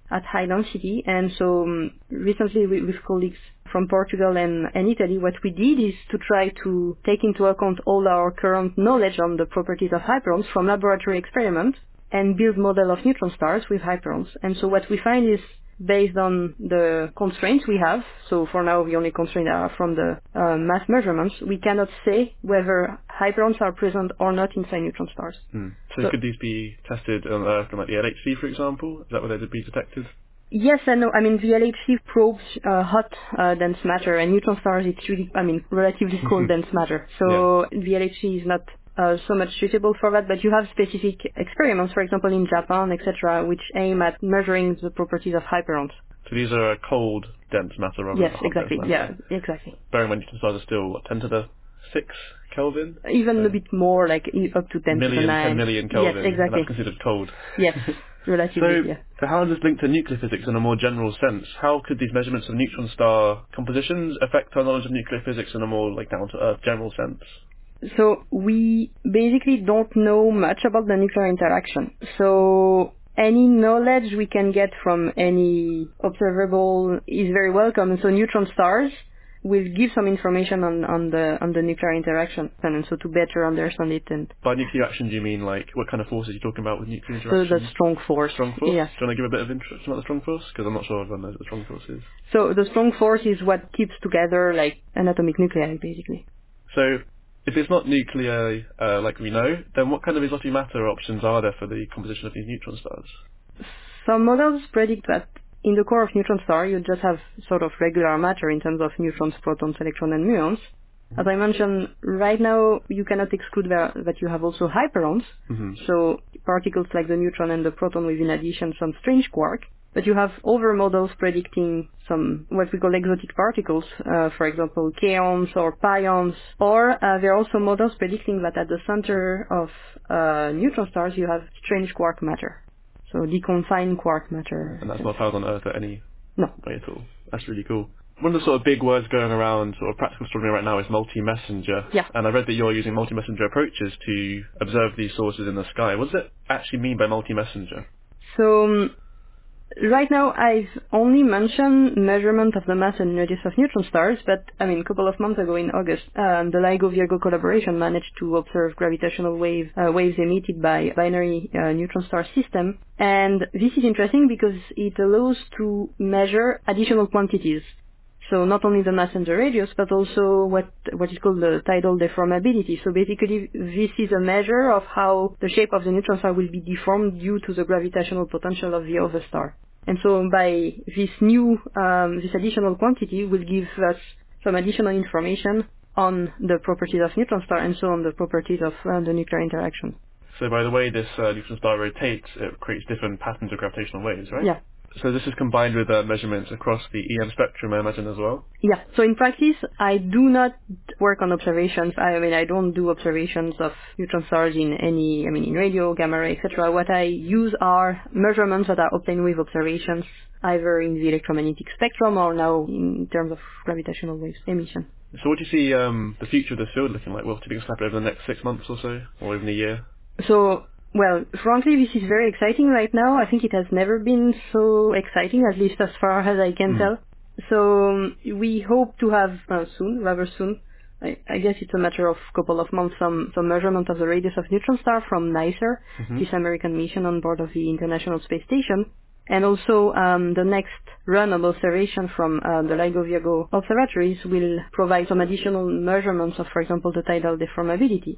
at high density. And so recently with colleagues from Portugal and Italy, what we did is to try to take into account all our current knowledge on the properties of hyperons from laboratory experiments and build model of neutron stars with hyperons. And so what we find is, based on the constraints we have, so for now the only constraints are from the mass measurements, we cannot say whether hyperons are present or not inside neutron stars. Mm. So could these be tested on Earth, like the LHC, for example? Is that where they would be detected? Yes and no. I mean, the LHC probes hot dense matter, and neutron stars, it's really, relatively cold dense matter. So the LHC is not so much suitable for that, but you have specific experiments, for example in Japan, etc., which aim at measuring the properties of hyperons. So these are cold, dense matter rather than hot, exactly. dense matter. Yeah, exactly. Bearing in mind Jupiter's stars are still, what, 10 to the 6 Kelvin? Even a bit more, like up to 10 million, to the 9. 10 million Kelvin. Yes, exactly. And that's considered cold. Yes, relatively, so, yeah. So how does this link to nuclear physics in a more general sense? How could these measurements of neutron star compositions affect our knowledge of nuclear physics in a more, like, down-to-earth general sense? So we basically don't know much about the nuclear interaction. So any knowledge we can get from any observable is very welcome. So neutron stars will give some information on the nuclear interaction, and so to better understand it. And by nuclear action, do you mean like what kind of forces you're talking about with nuclear interaction? So the strong force. Strong force. Yes. Do you want to give a bit of introduction about the strong force? Because I'm not sure everyone knows what the strong force is. So the strong force is what keeps together like an atomic nuclei, basically. So if it's not nuclei like we know, then what kind of exotic matter options are there for the composition of these neutron stars? Some models predict that in the core of neutron star you just have sort of regular matter in terms of neutrons, protons, electrons and muons. Mm-hmm. As I mentioned, right now you cannot exclude that you have also hyperons, mm-hmm. so particles like the neutron and the proton with in addition some strange quark. But you have other models predicting some, what we call exotic particles, for example, kaons or pions, or there are also models predicting that at the center of neutron stars you have strange quark matter, so deconfined quark matter. And that's not found on Earth at any way at all. That's really cool. One of the sort of big words going around sort of practical astronomy right now is multi-messenger. Yeah. And I read that you're using multi-messenger approaches to observe these sources in the sky. What does it actually mean by multi-messenger? So right now, I've only mentioned measurement of the mass and energies of neutron stars, but, a couple of months ago in August, the LIGO-Virgo collaboration managed to observe gravitational waves emitted by binary neutron star system. And this is interesting because it allows to measure additional quantities. So not only the mass and the radius, but also what is called the tidal deformability. So basically, this is a measure of how the shape of the neutron star will be deformed due to the gravitational potential of the other star. And so by this new, this additional quantity will give us some additional information on the properties of neutron star and so on the properties of the nuclear interaction. So by the way this neutron star rotates, it creates different patterns of gravitational waves, right? Yeah. So this is combined with measurements across the EM spectrum, I imagine, as well? Yeah. So in practice, I do not work on observations. I don't do observations of neutron stars in any, in radio, gamma ray, etc. What I use are measurements that are obtained with observations, either in the electromagnetic spectrum or now in terms of gravitational waves emission. So what do you see the future of this field looking like? What do you think will happen over the next 6 months or so, or even a year? So, well, frankly, this is very exciting right now. I think it has never been so exciting, at least as far as I can tell. So we hope to have rather soon, I guess it's a matter of couple of months, some measurement of the radius of neutron star from NICER, mm-hmm. this American mission on board of the International Space Station, and also the next run of observation from the LIGO-Virgo observatories will provide some additional measurements of, for example, the tidal deformability.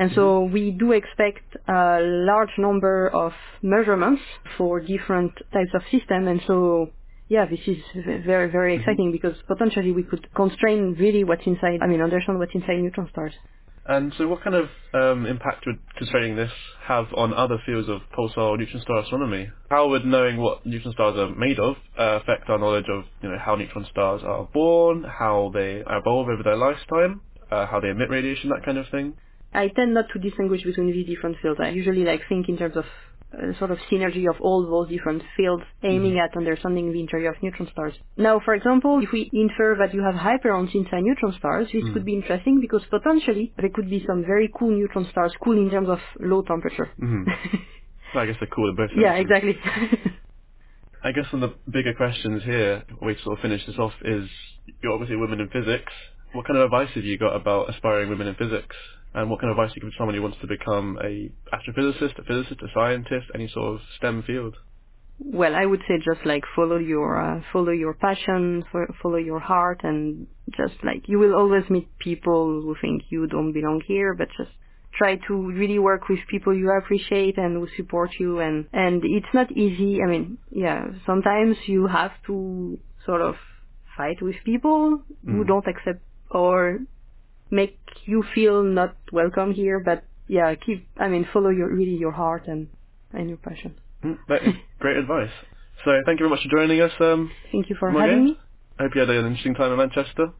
And so we do expect a large number of measurements for different types of system. And so, this is very, very exciting because potentially we could constrain really what's inside, understand what's inside neutron stars. And so what kind of impact would constraining this have on other fields of pulsar or neutron star astronomy? How would knowing what neutron stars are made of affect our knowledge of how neutron stars are born, how they evolve over their lifetime, how they emit radiation, that kind of thing? I tend not to distinguish between these different fields. I usually think in terms of sort of synergy of all those different fields aiming at understanding the interior of neutron stars. Now, for example, if we infer that you have hyperons inside neutron stars, this could be interesting because potentially there could be some very cool neutron stars, cool in terms of low temperature. I guess they're cool in both. Yeah, exactly. I guess one of the bigger questions here, way to sort of finish this off, is you're obviously a woman in physics. What kind of advice have you got about aspiring women in physics? And what kind of advice do you give to someone who wants to become an astrophysicist, a physicist, a scientist, any sort of STEM field? Well, I would say just follow your passion, follow your heart, and just you will always meet people who think you don't belong here, but just try to really work with people you appreciate and who support you, and it's not easy. Sometimes you have to sort of fight with people who don't accept or make you feel not welcome here, but follow your heart and your passion. That is great advice. So thank you very much for joining us. Thank you for having me. I hope you had an interesting time in Manchester.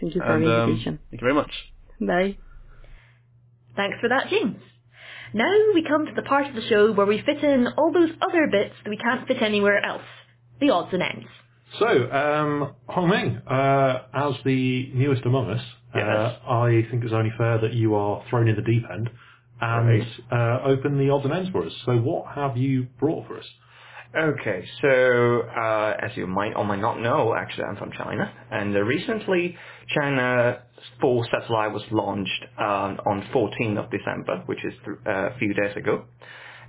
Thank you for the invitation. Thank you very much. Bye. Thanks for that, James. Now we come to the part of the show where we fit in all those other bits that we can't fit anywhere else. The odds and ends. So, Hongming, as the newest among us, yes. I think it's only fair that you are thrown in the deep end and open the odds and ends for us. So what have you brought for us? Okay, so as you might or might not know, actually I'm from China, and recently Chang'e 4 satellite was launched on 14th of December, which is a few days ago.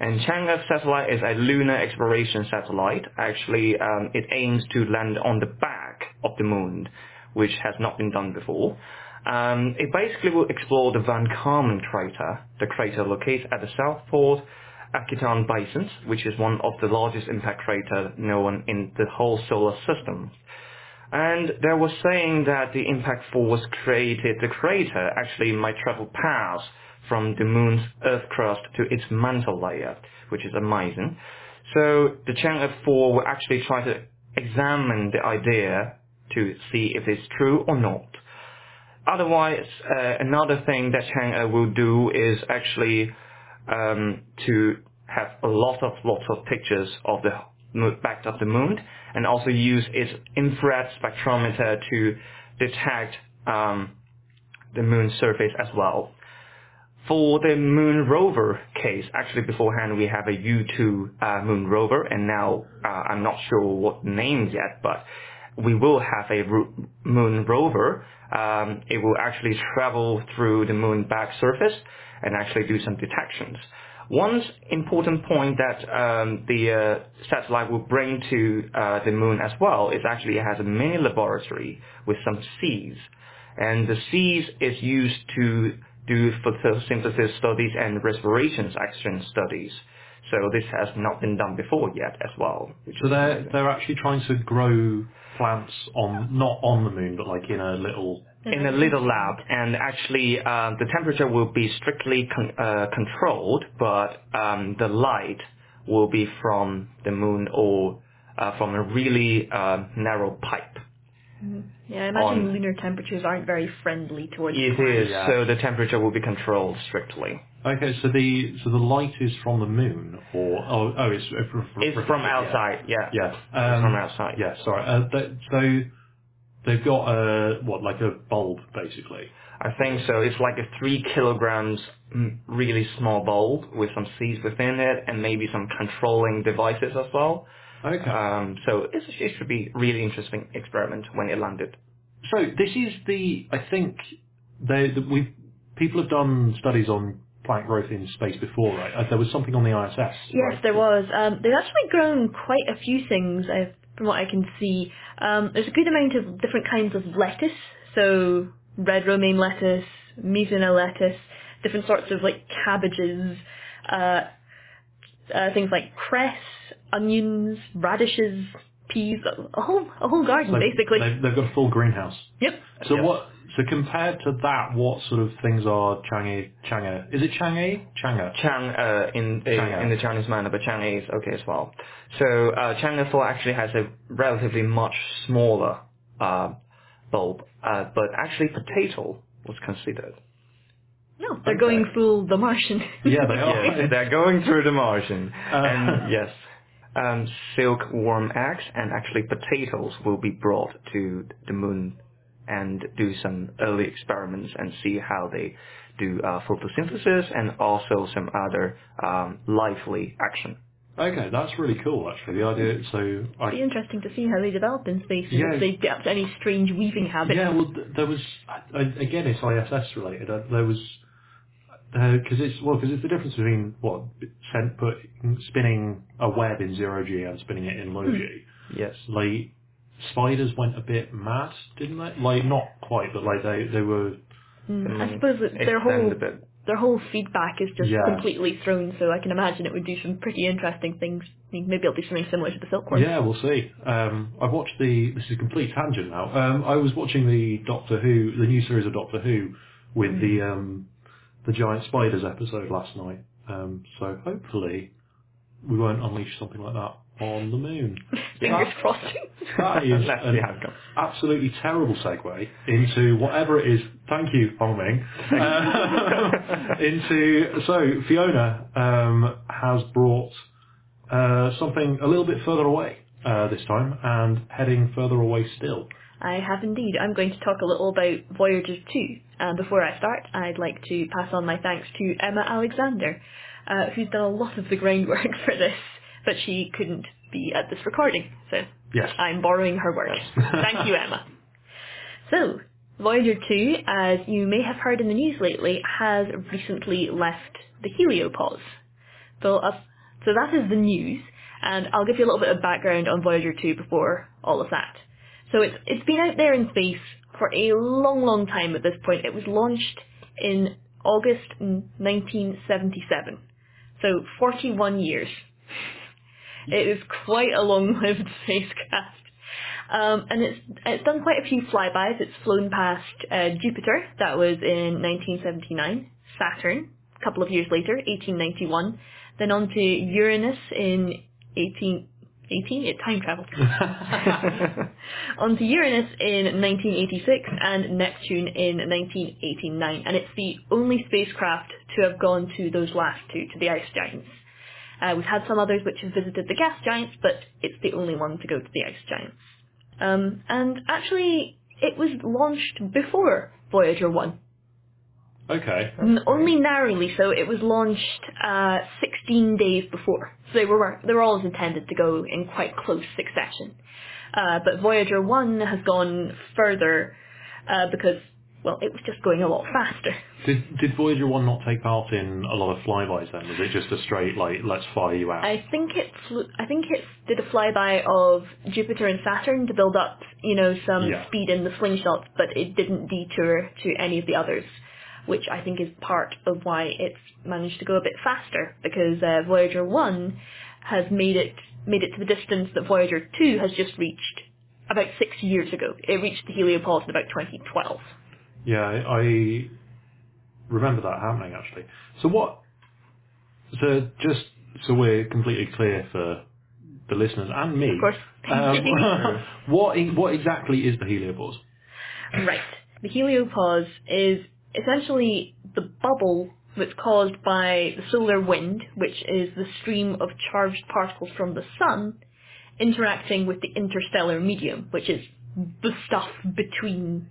And Chang'e satellite is a lunar exploration satellite. Actually, it aims to land on the back of the moon, which has not been done before. It basically will explore the Van Kármán crater. The crater located at the south pole Akitan Basin, which is one of the largest impact craters known in the whole solar system. And they were saying that the impact force created the crater actually might travel past from the moon's earth crust to its mantle layer, which is amazing. So the Chang'e 4 will actually try to examine the idea to see if it's true or not. Otherwise, another thing that Chang'e will do is actually to have a lot of pictures of the back of the moon, and also use its infrared spectrometer to detect the moon's surface as well. For the moon rover case, actually beforehand we have a U2 moon rover, and now I'm not sure what name yet, but we will have a moon rover. It will actually travel through the moon back surface and actually do some detections. One important point that the satellite will bring to the moon as well is actually it has a mini laboratory with some seeds. And the seeds is used to do photosynthesis studies and respiration action studies. So this has not been done before yet as well. So they're actually trying to grow plants on, not on the moon, but like in a little lab, and actually the temperature will be strictly controlled, but the light will be from the moon or from a really narrow pipe. Yeah, I imagine lunar temperatures aren't very friendly towards the moon. It is, yeah. So the temperature will be controlled strictly. Okay, so the light is from the moon, or it's from outside. Yeah. It's from outside. Yeah, sorry. So they've got like a bulb basically. I think so. It's like a 3 kilograms really small bulb with some seeds within it, and maybe some controlling devices as well. Okay. So it should be really interesting experiment when it landed. So this is people have done studies on plant growth in space before, right? There was something on the ISS. Yes, right? There was. They've actually grown quite a few things, from what I can see. There's a good amount of different kinds of lettuce, so red romaine lettuce, Mizuna lettuce, different sorts of like cabbages, things like cress, onions, radishes, peas, a whole garden so basically. They've got a full greenhouse. Yep. So yes. So compared to that, what sort of things are Chang'e? Is it Chang'e? Chang'e. Chang'e in the Chinese manner, but Chang'e is okay as well. So Chang'e 4 actually has a relatively much smaller bulb, but actually potato was considered. No, they're going through the Martian. Yeah, they are. Yes, they're going through the Martian. And yes, silkworm eggs and actually potatoes will be brought to the moon and do some early experiments and see how they do photosynthesis and also some other lively action. Okay, that's really cool actually, the idea. It'd be interesting to see how they develop in space and if they get up to any strange weaving habits. Yeah, well, there was, again, it's ISS related. There was, because it's the difference between, spinning a web in 0G and spinning it in low G. Yes. Like, spiders went a bit mad, didn't they? Like, not quite, but like they were... I suppose that their whole feedback is just completely thrown, so I can imagine it would do some pretty interesting things. I mean, maybe it'll do something similar to the silkworm. Yeah, we'll see. I've watched this is a complete tangent now. I was watching the new series of Doctor Who with the giant spiders episode last night. So hopefully we won't unleash something like that. on the moon. Fingers crossed. That is an absolutely terrible segue into whatever it is. Thank you, Hongming. So Fiona has brought something a little bit further away this time, and heading further away still. I have indeed. I'm going to talk a little about Voyager 2. Before I start, I'd like to pass on my thanks to Emma Alexander, who's done a lot of the groundwork for this, but she couldn't be at this recording, so yes. I'm borrowing her work. Yes. Thank you, Emma. So, Voyager 2, as you may have heard in the news lately, has recently left the heliopause. So that is the news, and I'll give you a little bit of background on Voyager 2 before all of that. So it's been out there in space for a long, long time at this point. It was launched in August 1977, so 41 years. It is quite a long-lived spacecraft. And it's done quite a few flybys. It's flown past Jupiter, that was in 1979, Saturn, a couple of years later, 1891, then on to Uranus in 1818, it time travelled. On to Uranus in 1986 and Neptune in 1989, and it's the only spacecraft to have gone to those last two, to the ice giants. We've had some others which have visited the gas giants, but it's the only one to go to the ice giants. And actually, it was launched before Voyager 1. Okay. Only narrowly so. It was launched 16 days before. So they were always intended to go in quite close succession. But Voyager 1 has gone further because... well, it was just going a lot faster. Did Voyager 1 not take part in a lot of flybys then? Was it just a straight, let's fly you out? I think it did a flyby of Jupiter and Saturn to build up, some speed in the slingshot, but it didn't detour to any of the others, which I think is part of why it's managed to go a bit faster, because Voyager 1 has made it to the distance that Voyager 2 has just reached about 6 years ago. It reached the heliopause in about 2012. Yeah, I remember that happening, actually. So just so we're completely clear for the listeners and me, of course. What exactly is the heliopause? Right. The heliopause is essentially the bubble that's caused by the solar wind, which is the stream of charged particles from the sun interacting with the interstellar medium, which is the stuff between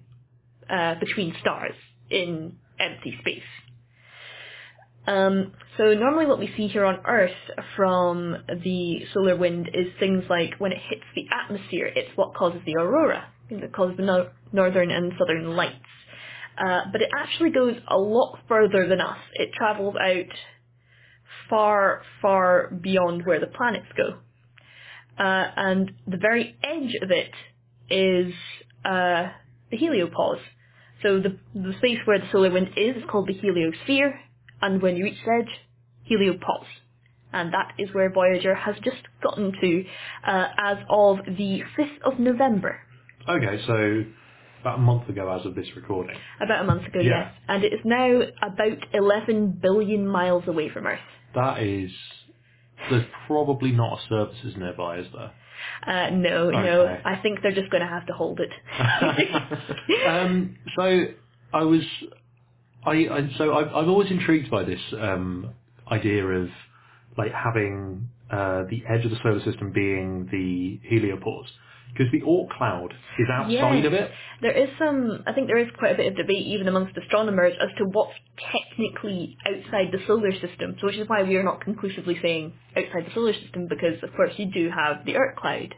stars in empty space. So normally what we see here on Earth from the solar wind is things like when it hits the atmosphere, it's what causes the aurora. It causes the northern and southern lights. But it actually goes a lot further than us. It travels out far, far beyond where the planets go. And the very edge of it is the heliopause. So the space where the solar wind is called the heliosphere, and when you reach the edge, heliopause. And that is where Voyager has just gotten to as of the 5th of November. Okay, so about a month ago as of this recording. About a month ago, yes. And it is now about 11 billion miles away from Earth. That is... there's probably not a services nearby, is there? No. I think they're just going to have to hold it. I've always intrigued by this idea of having the edge of the solar system being the heliopause, because the Oort cloud is outside of it. I think there is quite a bit of debate even amongst astronomers as to what's technically outside the solar system, so which is why we are not conclusively saying outside the solar system, because of course you do have the Oort cloud,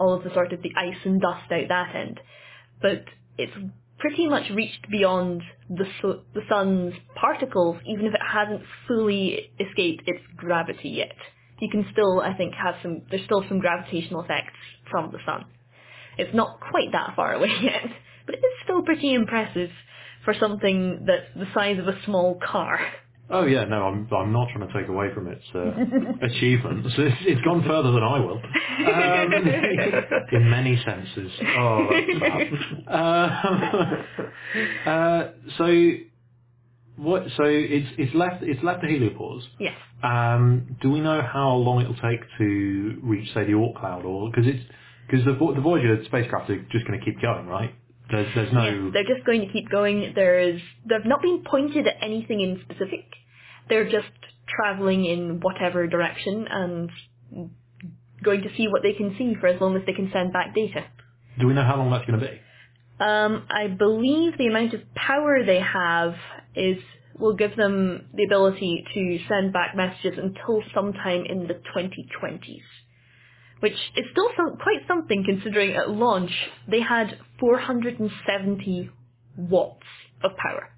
all of the sort of the ice and dust out that end, but it's pretty much reached beyond the sun's particles, even if it hasn't fully escaped its gravity yet. You can still, I think, there's still some gravitational effects from the sun. It's not quite that far away yet, but it's still pretty impressive for something that's the size of a small car. Oh yeah, no, I'm not trying to take away from its achievements. It's gone further than I will, in many senses. Oh, that's bad. So What? So it's left the heliopause. Yes. Do we know how long it'll take to reach, say, the Oort cloud, or because the Voyager spacecraft are just going to keep going, right? There's no. Yes, they're just going to keep going. They've not been pointed at anything in specific. They're just traveling in whatever direction and going to see what they can see for as long as they can send back data. Do we know how long that's going to be? I believe the amount of power they have will give them the ability to send back messages until sometime in the 2020s, which is still quite something considering at launch they had 470 watts of power.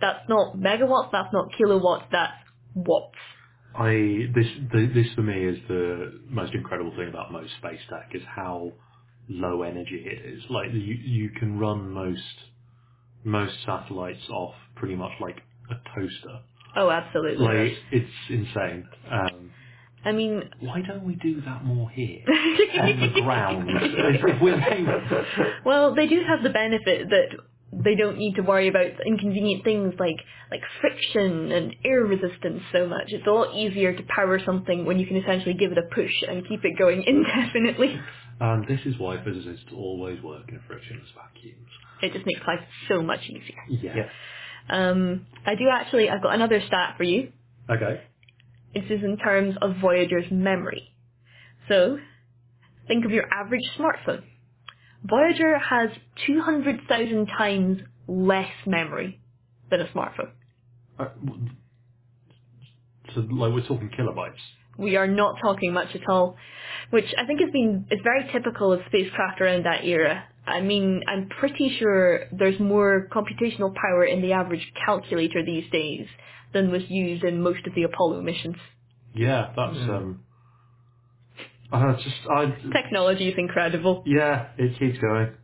That's not megawatts, that's not kilowatts, that's watts. This for me is the most incredible thing about most space tech is how low energy it is. Like you can run most satellites off pretty much like a toaster. Oh, absolutely. Like it's insane. I mean, why don't we do that more here on the ground? Well, they do have the benefit that they don't need to worry about inconvenient things like friction and air resistance so much. It's a lot easier to power something when you can essentially give it a push and keep it going indefinitely. And this is why physicists always work in frictionless vacuums. It just makes life so much easier. Yeah. I've got another stat for you. Okay. This is in terms of Voyager's memory. So, think of your average smartphone. Voyager has 200,000 times less memory than a smartphone. So, we're talking kilobytes. We are not talking much at all, which I think is very typical of spacecraft around that era. I mean, I'm pretty sure there's more computational power in the average calculator these days than was used in most of the Apollo missions. Yeah, that's... technology is incredible. Yeah, it keeps going.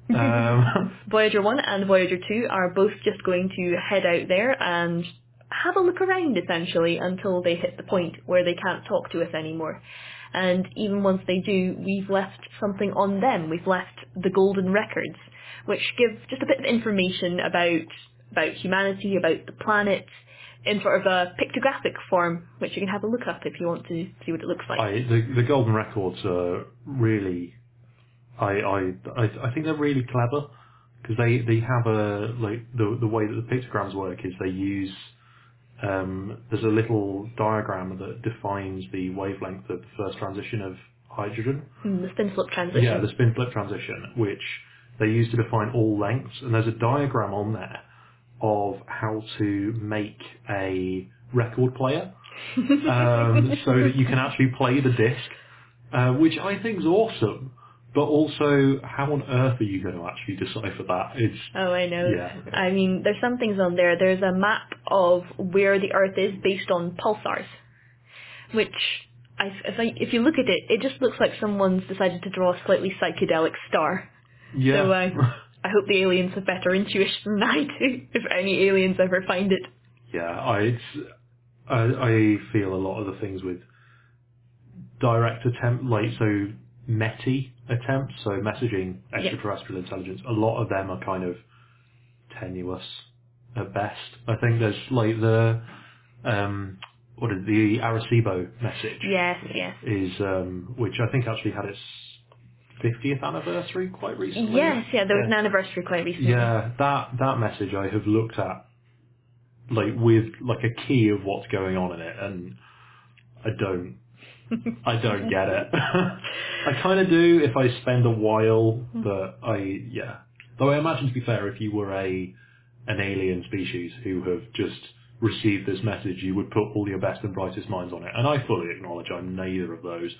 Voyager 1 and Voyager 2 are both just going to head out there and have a look around, essentially, until they hit the point where they can't talk to us anymore. And even once they do, we've left something on them. We've left the golden records, which give just a bit of information about humanity, about the planet, in sort of a pictographic form, which you can have a look up if you want to see what it looks like. The golden records are really, I think they're really clever, because they have the way that the pictograms work is they use, there's a little diagram that defines the wavelength of the first transition of hydrogen. The spin-flip transition. Yeah, the spin-flip transition, which they use to define all lengths, and there's a diagram on there of how to make a record player so that you can actually play the disc, which I think is awesome. But also, how on earth are you going to actually decipher that? Oh, I know. Yeah. I mean, there's some things on there. There's a map of where the Earth is based on pulsars, which, if you look at it, it just looks like someone's decided to draw a slightly psychedelic star. Yeah. So I hope the aliens have better intuition than I do, if any aliens ever find it. Yeah, I feel a lot of the things with direct attempt, METI attempts, so messaging extraterrestrial intelligence, a lot of them are kind of tenuous at best. I think there's the Arecibo message. Yes. Which I think actually had its 50th anniversary quite recently. Yes, there was an anniversary quite recently. Yeah, that message I have looked at with a key of what's going on in it, and I don't get it. I kind of do if I spend a while, but Though I imagine, to be fair, if you were an alien species who have just received this message, you would put all your best and brightest minds on it. And I fully acknowledge I'm neither of those.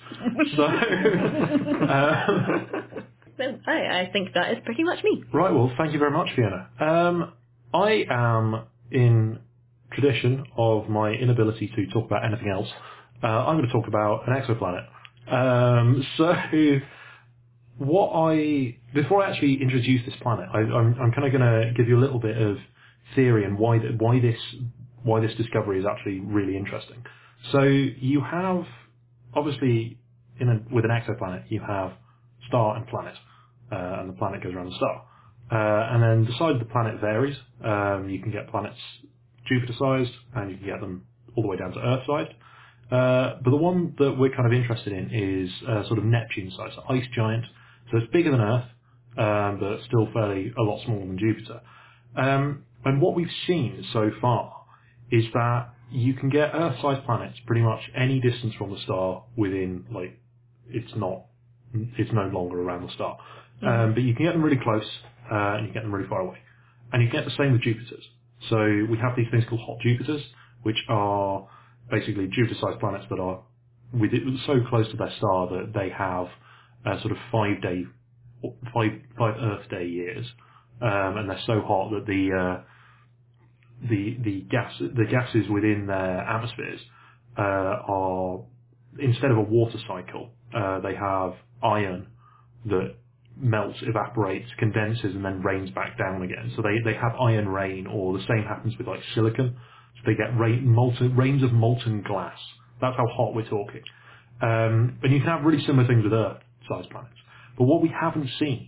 So... I think that is pretty much me. Right, well, thank you very much, Fiona. I am, in tradition of my inability to talk about anything else, I'm going to talk about an exoplanet. Before I actually introduce this planet, I'm kind of going to give you a little bit of theory and why this discovery is actually really interesting. So you have, obviously, with an exoplanet, you have star and planet, and the planet goes around the star. And then the size of the planet varies. You can get planets Jupiter-sized, and you can get them all the way down to Earth-sized. But the one that we're kind of interested in is sort of Neptune-sized, so ice giant. So it's bigger than Earth, but still fairly a lot smaller than Jupiter. And what we've seen so far is that you can get Earth-sized planets pretty much any distance from the star within, like, it's no longer around the star. But you can get them really close, and you get them really far away. And you get the same with Jupiters. So we have these things called hot Jupiters, which are basically Jupiter-sized planets that are with it so close to their star that they have a sort of five Earth day years, and they're so hot that the gases within their atmospheres are, instead of a water cycle, they have iron that melts, evaporates, condenses, and then rains back down again. So they have iron rain, or the same happens with like silicon. So they get rains of molten glass. That's how hot we're talking. And you can have really similar things with Earth-sized planets. But what we haven't seen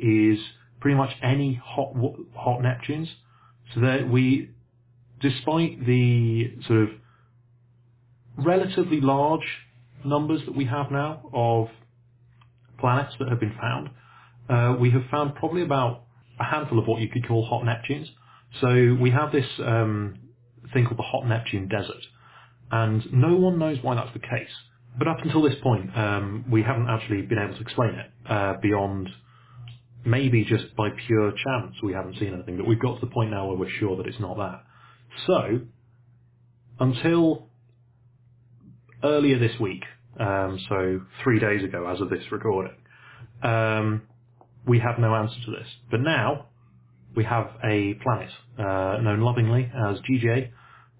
is pretty much any hot Neptunes. So that we, despite the sort of relatively large numbers that we have now of planets that have been found, we have found probably about a handful of what you could call hot Neptunes. So we have this thing called the hot Neptune desert, and no one knows why that's the case. But up until this point, we haven't actually been able to explain it beyond maybe just by pure chance we haven't seen anything, but we've got to the point now where we're sure that it's not that. So, until earlier this week, so 3 days ago as of this recording, we have no answer to this. But now, we have a planet known lovingly as GJ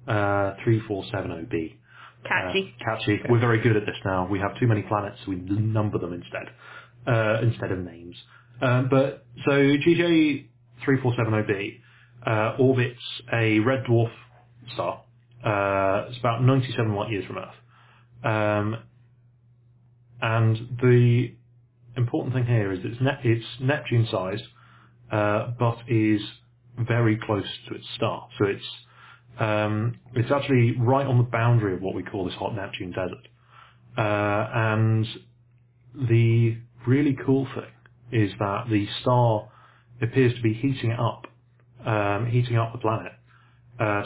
3470b. Catchy. Catchy. We're very good at this now. We have too many planets, so we number them instead of names. But so GJ 3470b orbits a red dwarf star. It's about 97 light years from Earth. And the important thing here is that it's Neptune-sized, but is very close to its star. So it's actually right on the boundary of what we call this hot Neptune desert. And the really cool thing is that the star appears to be heating up the planet,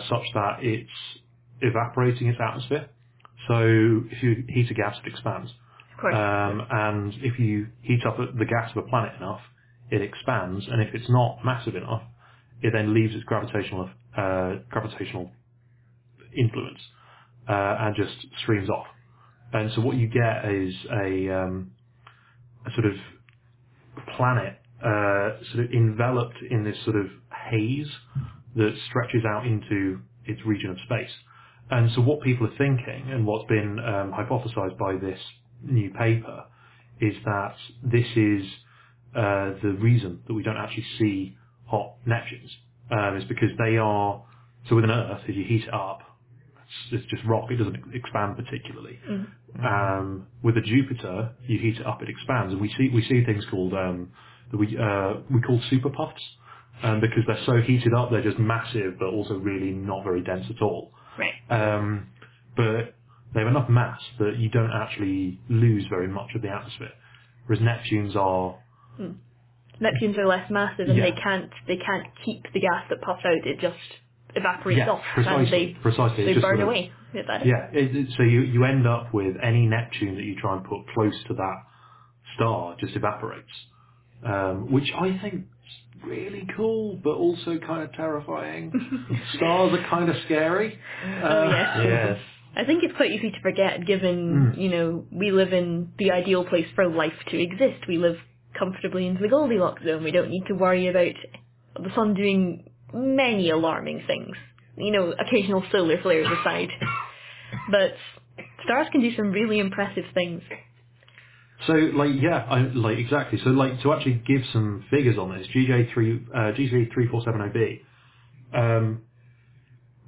such that it's evaporating its atmosphere. So if you heat a gas, it expands. Of course. And if you heat up the gas of a planet enough, it expands, and if it's not massive enough, it then leaves its gravitational influence and just streams off. And so what you get is a sort of planet sort of enveloped in this sort of haze that stretches out into its region of space. And so what people are thinking, and what's been hypothesized by this new paper, is that this is the reason that we don't actually see hot Neptunes is because they are, so with an Earth, if you heat it up, it's just rock, it doesn't expand particularly. With a Jupiter, you heat it up, it expands, and we see things called that we call super puffs, because they're so heated up, they're just massive but also really not very dense at all. Right. But they have enough mass that you don't actually lose very much of the atmosphere, whereas Neptunes are. Neptunes are less massive, and they can't keep the gas that puffs out. It just evaporates off, precisely, and they burn away. So you end up with any Neptune that you try and put close to that star just evaporates, which I think is really cool, but also kind of terrifying. Stars are kind of scary. Yes. I think it's quite easy to forget, given we live in the ideal place for life to exist. We live comfortably into the Goldilocks zone. We don't need to worry about the sun doing many alarming things, occasional solar flares aside. But stars can do some really impressive things. So, exactly. So, to actually give some figures on this, GJ 3470b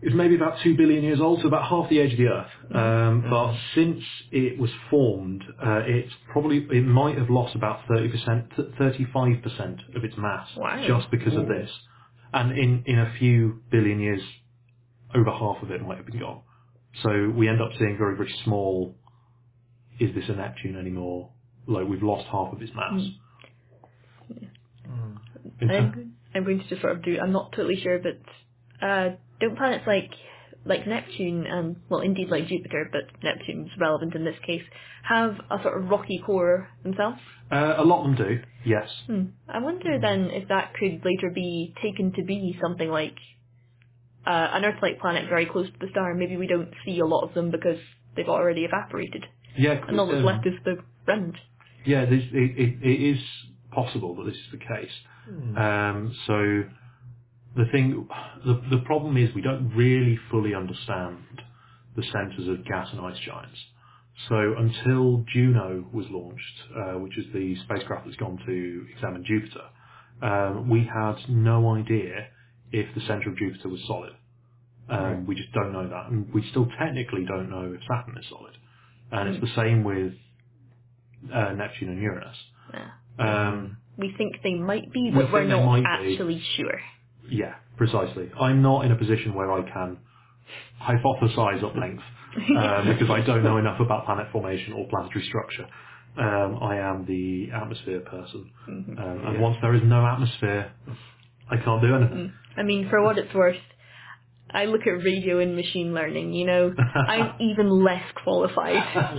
is maybe about 2 billion years old, so about half the age of the Earth. But since it was formed, it might have lost about 35% of its mass. Wow. Just because of this. And in a few billion years, over half of it might have been gone. So we end up seeing very, very small, is this a Neptune anymore? Like, we've lost half of its mass. Yeah. I'm going to just sort of do, I'm not totally sure, but don't planets like Neptune and, well, indeed like Jupiter, but Neptune's relevant in this case, have a sort of rocky core themselves? A lot of them do, yes. I wonder then if that could later be taken to be something like an Earth-like planet very close to the star. Maybe we don't see a lot of them because they've already evaporated. Yeah, and all that's left is the remnant. Yeah, it is possible that this is the case. So the problem is we don't really fully understand the centers of gas and ice giants. So until Juno was launched, which is the spacecraft that's gone to examine Jupiter, we had no idea if the center of Jupiter was solid. Right. We just don't know that, and we still technically don't know if Saturn is solid. And it's the same with Neptune and Uranus. Yeah. We think they might be, but we're not actually sure. Yeah, precisely. I'm not in a position where I can hypothesize at length because I don't know enough about planet formation or planetary structure. I am the atmosphere person. And once there is no atmosphere, I can't do anything. I mean, for what it's worth, I look at radio and machine learning, you know. I'm even less qualified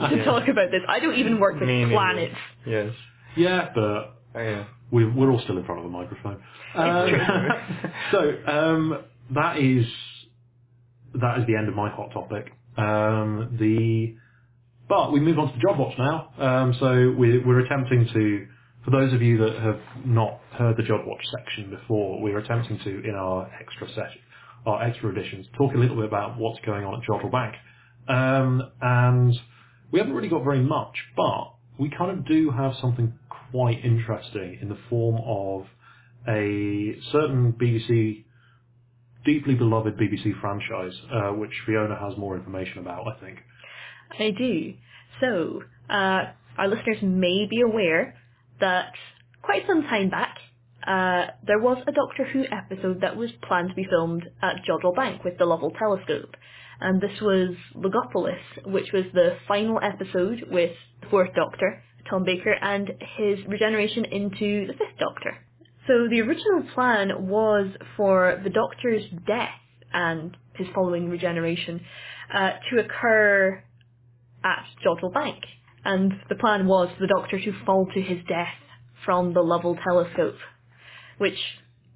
to talk about this. I don't even work with planets. Yes. Yeah, but we're all still in front of a microphone. That is the end of my hot topic. But we move on to the Job Watch now. So we're attempting to, for those of you that have not heard the Job Watch section before, we're attempting to, in our extra session, our extra editions, talk a little bit about what's going on at Jodrell Bank. And we haven't really got very much, but we kind of do have something quite interesting in the form of a certain BBC, deeply beloved BBC franchise, which Fiona has more information about, I think. I do. So, our listeners may be aware that quite some time back, there was a Doctor Who episode that was planned to be filmed at Jodrell Bank with the Lovell Telescope. And this was Logopolis, which was the final episode with the Fourth Doctor, Tom Baker, and his regeneration into the Fifth Doctor. So the original plan was for the Doctor's death and his following regeneration to occur at Jodrell Bank. And the plan was for the Doctor to fall to his death from the Lovell Telescope, which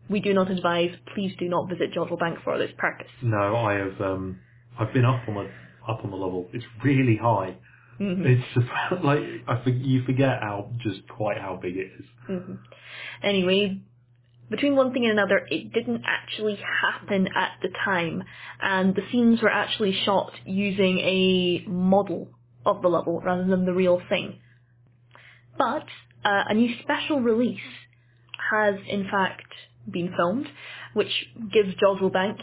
we do not advise. Please do not visit Jodrell Bank for this purpose. No, I have... I've been up on the level. It's really high. It's like you forget just quite how big it is. Anyway, between one thing and another, it didn't actually happen at the time, and the scenes were actually shot using a model of the level rather than the real thing. But a new special release has in fact been filmed, which gives Jodrell Bank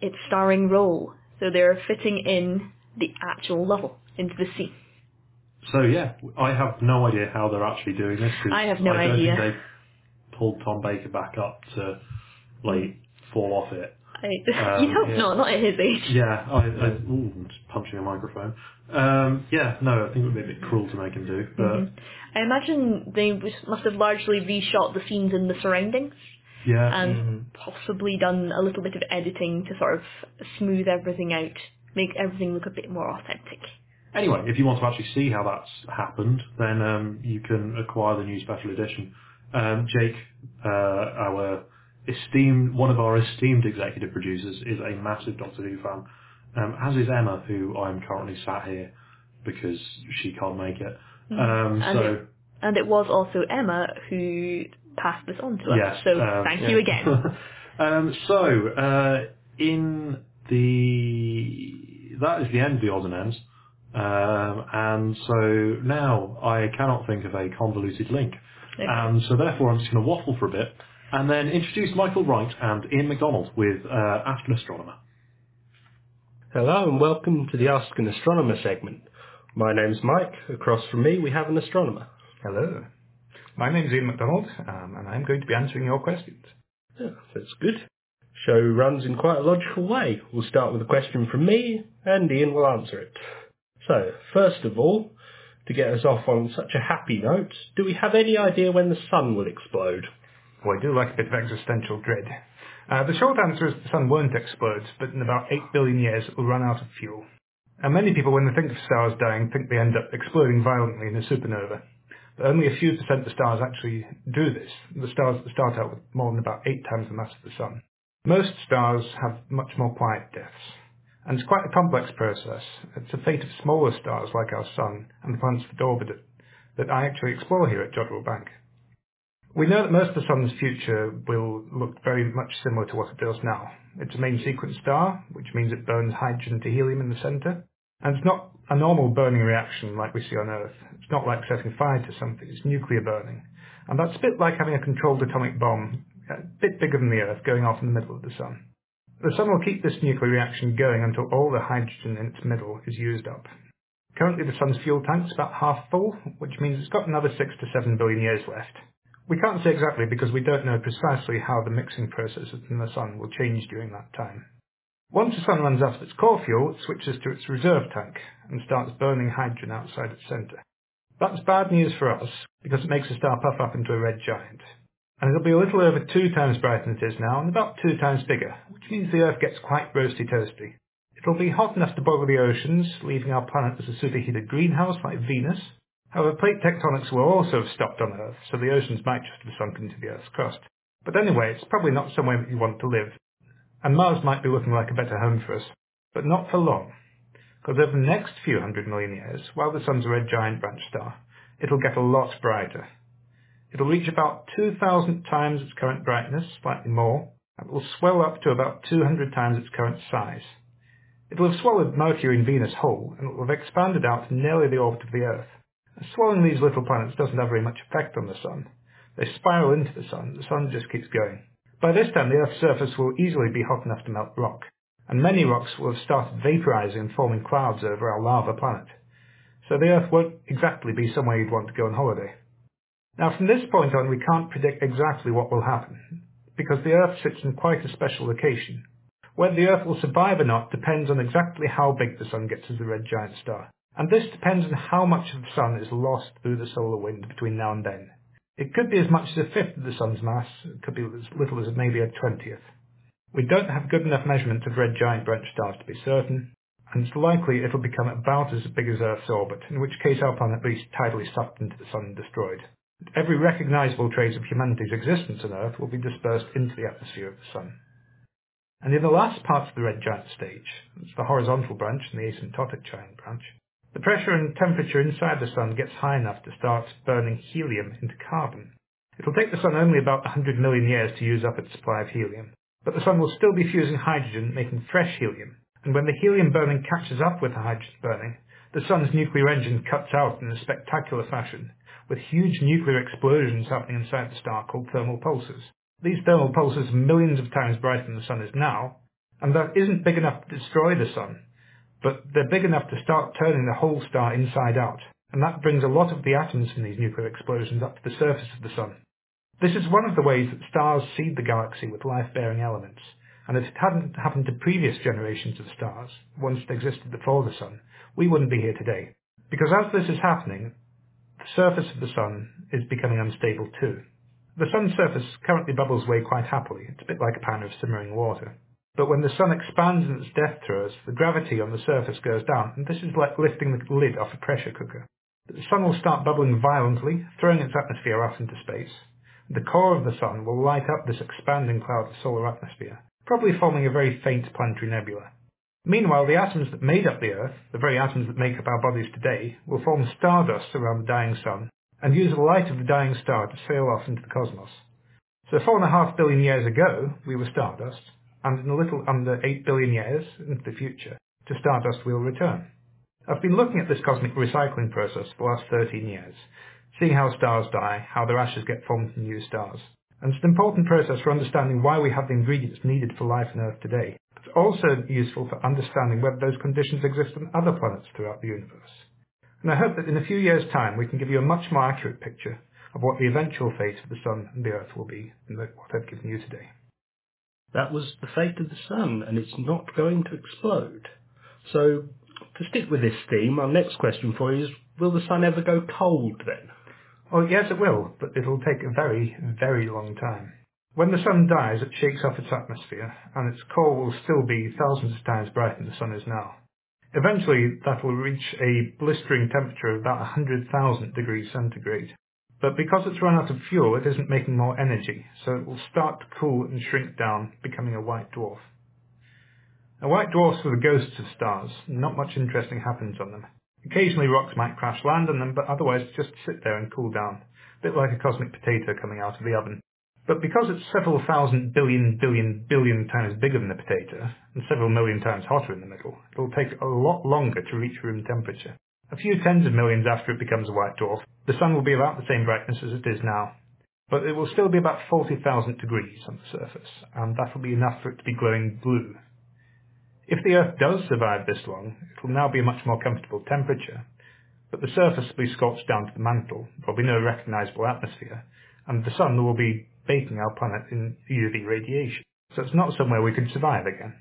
its starring role. So they're fitting in the actual level into the scene. So yeah, I have no idea how they're actually doing this. Cause I have no idea. I don't think they've pulled Tom Baker back up to like fall off it. You hope not at his age. Yeah, I'm just punching a microphone. No, I think it would be a bit cruel to make him do. But I imagine they must have largely reshot the scenes in the surroundings. Yeah. And possibly done a little bit of editing to sort of smooth everything out, make everything look a bit more authentic. Anyway, if you want to actually see how that's happened, then you can acquire the new special edition. Jake, one of our esteemed executive producers, is a massive Doctor Who fan, as is Emma, who I'm currently sat here because she can't make it. And it was also Emma who pass this on to us. Yes, so thank you again. That is the end of the odds and ends. And so now I cannot think of a convoluted link. Okay. And so therefore I'm just going to waffle for a bit and then introduce Michael Wright and Ian McDonald with Ask an Astronomer. Hello and welcome to the Ask an Astronomer segment. My name's Mike. Across from me we have an astronomer. Hello. My name's Ian McDonald, and I'm going to be answering your questions. Oh, that's good. Show runs in quite a logical way. We'll start with a question from me, and Ian will answer it. So, first of all, to get us off on such a happy note, do we have any idea when the sun will explode? Well, I do like a bit of existential dread. The short answer is the sun won't explode, but in about 8 billion years it will run out of fuel. And many people, when they think of stars dying, think they end up exploding violently in a supernova. But only a few percent of stars actually do this, the stars that start out with more than about 8 times the mass of the sun. Most stars have much more quiet deaths, and it's quite a complex process. It's the fate of smaller stars like our sun and the planets that orbit it that I actually explore here at Jodrell Bank. We know that most of the sun's future will look very much similar to what it does now. It's a main sequence star, which means it burns hydrogen to helium in the centre, and it's not a normal burning reaction like we see on Earth. It's not like setting fire to something, it's nuclear burning. And that's a bit like having a controlled atomic bomb, a bit bigger than the Earth, going off in the middle of the sun. The sun will keep this nuclear reaction going until all the hydrogen in its middle is used up. Currently the sun's fuel tank's about half full, which means it's got another 6 to 7 billion years left. We can't say exactly because we don't know precisely how the mixing processes in the sun will change during that time. Once the sun runs out of its core fuel, it switches to its reserve tank and starts burning hydrogen outside its centre. That's bad news for us, because it makes the star puff up into a red giant. And it'll be a little over 2 times brighter than it is now, and about 2 times bigger, which means the Earth gets quite roasty-toasty. It'll be hot enough to boil the oceans, leaving our planet as a superheated greenhouse like Venus. However, plate tectonics will also have stopped on Earth, so the oceans might just have sunk into the Earth's crust. But anyway, it's probably not somewhere that you want to live. And Mars might be looking like a better home for us, but not for long. Because over the next few 100 million years, while the sun's a red giant branch star, it'll get a lot brighter. It'll reach about 2,000 times its current brightness, slightly more, and it'll swell up to about 200 times its current size. It'll have swallowed Mercury and Venus whole, and it'll have expanded out to nearly the orbit of the Earth. Swallowing these little planets doesn't have very much effect on the sun. They spiral into the sun just keeps going. By this time, the Earth's surface will easily be hot enough to melt rock, and many rocks will have started vaporizing and forming clouds over our lava planet. So the Earth won't exactly be somewhere you'd want to go on holiday. Now, from this point on, we can't predict exactly what will happen, because the Earth sits in quite a special location. Whether the Earth will survive or not depends on exactly how big the sun gets as a red giant star, and this depends on how much of the sun is lost through the solar wind between now and then. It could be as much as 1/5 of the sun's mass, it could be as little as maybe 1/20. We don't have good enough measurements of red giant branch stars to be certain, and it's likely it'll become about as big as Earth's orbit, in which case our planet will be tidally sucked into the sun and destroyed. Every recognisable trace of humanity's existence on Earth will be dispersed into the atmosphere of the sun. And in the last part of the red giant stage, it's the horizontal branch and the asymptotic giant branch, the pressure and temperature inside the sun gets high enough to start burning helium into carbon. It'll take the sun only about 100 million years to use up its supply of helium, but the sun will still be fusing hydrogen, making fresh helium, and when the helium burning catches up with the hydrogen burning, the sun's nuclear engine cuts out in a spectacular fashion, with huge nuclear explosions happening inside the star called thermal pulses. These thermal pulses are millions of times brighter than the sun is now, and that isn't big enough to destroy the sun, but they're big enough to start turning the whole star inside out, and that brings a lot of the atoms from these nuclear explosions up to the surface of the sun. This is one of the ways that stars seed the galaxy with life-bearing elements, and if it hadn't happened to previous generations of stars, once they existed before the sun, we wouldn't be here today. Because as this is happening, the surface of the sun is becoming unstable too. The sun's surface currently bubbles away quite happily, it's a bit like a pan of simmering water. But when the sun expands in its death throes, the gravity on the surface goes down, and this is like lifting the lid off a pressure cooker. The sun will start bubbling violently, throwing its atmosphere out into space. The core of the sun will light up this expanding cloud of solar atmosphere, probably forming a very faint planetary nebula. Meanwhile, the atoms that made up the Earth, the very atoms that make up our bodies today, will form stardust around the dying sun, and use the light of the dying star to sail off into the cosmos. So 4.5 billion years ago, we were stardust, and in a little under 8 billion years into the future, to stardust we'll return. I've been looking at this cosmic recycling process for the last 13 years, seeing how stars die, how their ashes get formed from new stars. And it's an important process for understanding why we have the ingredients needed for life on Earth today. It's also useful for understanding whether those conditions exist on other planets throughout the universe. And I hope that in a few years' time we can give you a much more accurate picture of what the eventual fate of the sun and the Earth will be than what I've given you today. That was the fate of the sun, and it's not going to explode. So, to stick with this theme, our next question for you is, will the sun ever go cold then? Oh, yes it will, but it'll take a very, very long time. When the sun dies, it shakes off its atmosphere, and its core will still be thousands of times brighter than the sun is now. Eventually, that will reach a blistering temperature of about 100,000 degrees centigrade. But because it's run out of fuel, it isn't making more energy, so it will start to cool and shrink down, becoming a white dwarf. Now, white dwarfs are the ghosts of stars. Not much interesting happens on them. Occasionally rocks might crash land on them, but otherwise just sit there and cool down, a bit like a cosmic potato coming out of the oven. But because it's several thousand billion times bigger than the potato, and several million times hotter in the middle, it'll take a lot longer to reach room temperature. A few tens of millions after it becomes a white dwarf, the sun will be about the same brightness as it is now, but it will still be about 40,000 degrees on the surface, and that will be enough for it to be glowing blue. If the Earth does survive this long, it will now be a much more comfortable temperature, but the surface will be scorched down to the mantle, there will be no recognisable atmosphere, and the sun will be baking our planet in UV radiation, so it's not somewhere we could survive again.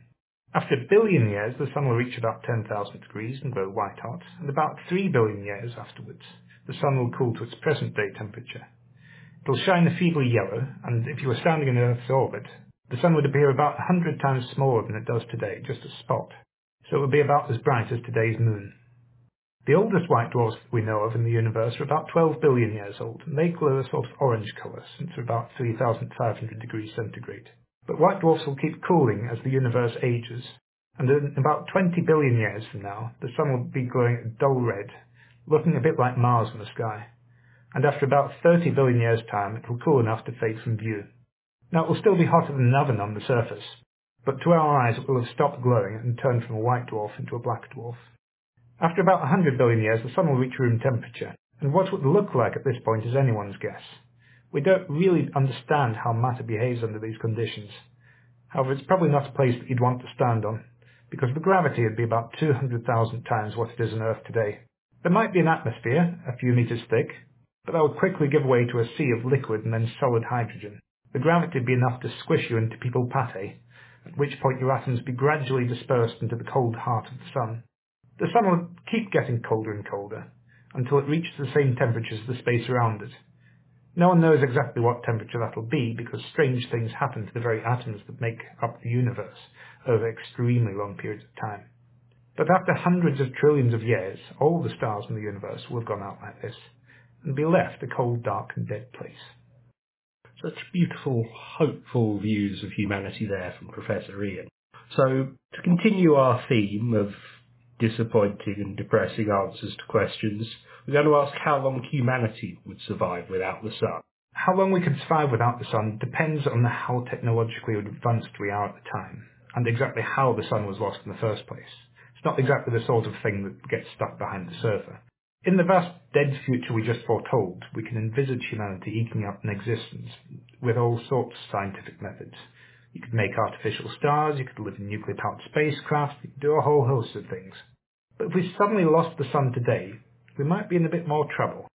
After a billion years, the sun will reach about 10,000 degrees and grow white hot, and about 3 billion years afterwards, the sun will cool to its present-day temperature. It will shine a feeble yellow, and if you were standing in Earth's orbit, the sun would appear about 100 times smaller than it does today, just a spot, so it would be about as bright as today's moon. The oldest white dwarfs that we know of in the universe are about 12 billion years old, and they glow a sort of orange colour since they're about 3,500 degrees centigrade. But white dwarfs will keep cooling as the universe ages, and in about 20 billion years from now, the sun will be glowing a dull red, looking a bit like Mars in the sky. And after about 30 billion years' time, it will cool enough to fade from view. Now, it will still be hotter than an oven on the surface, but to our eyes it will have stopped glowing and turned from a white dwarf into a black dwarf. After about 100 billion years, the sun will reach room temperature, and what it would look like at this point is anyone's guess. We don't really understand how matter behaves under these conditions. However, it's probably not a place that you'd want to stand on, because the gravity would be about 200,000 times what it is on Earth today. There might be an atmosphere, a few meters thick, but that would quickly give way to a sea of liquid and then solid hydrogen. The gravity would be enough to squish you into people pate, at which point your atoms would be gradually dispersed into the cold heart of the sun. The sun will keep getting colder and colder, until it reaches the same temperature as the space around it. No one knows exactly what temperature that'll be, because strange things happen to the very atoms that make up the universe over extremely long periods of time. But after hundreds of trillions of years, all the stars in the universe will have gone out like this, and be left a cold, dark and dead place. Such beautiful, hopeful views of humanity there from Professor Ian. So, to continue our theme of disappointing and depressing answers to questions, we're going to ask how long humanity would survive without the sun. How long we can survive without the sun depends on how technologically advanced we are at the time, and exactly how the sun was lost in the first place. It's not exactly the sort of thing that gets stuck behind the server. In the vast dead future we just foretold, we can envisage humanity eking out an existence with all sorts of scientific methods. You could make artificial stars, you could live in nuclear-powered spacecraft, you could do a whole host of things. But if we suddenly lost the sun today, we might be in a bit more trouble.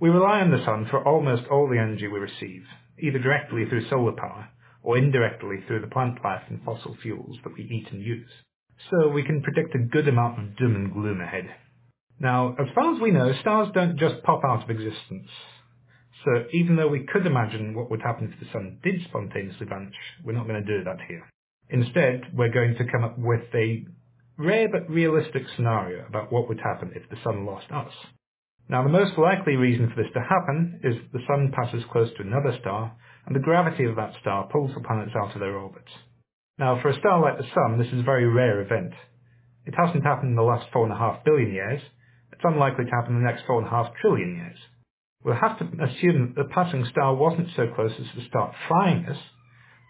We rely on the sun for almost all the energy we receive, either directly through solar power, or indirectly through the plant life and fossil fuels that we eat and use. So we can predict a good amount of doom and gloom ahead. Now, as far as we know, stars don't just pop out of existence. So even though we could imagine what would happen if the sun did spontaneously vanish, we're not going to do that here. Instead, we're going to come up with a rare but realistic scenario about what would happen if the sun lost us. Now, the most likely reason for this to happen is that the sun passes close to another star, and the gravity of that star pulls the planets out of their orbits. Now, for a star like the sun, this is a very rare event. It hasn't happened in the last 4.5 billion years. It's unlikely to happen in the next 4.5 trillion years. We'll have to assume that the passing star wasn't so close as to start frying us,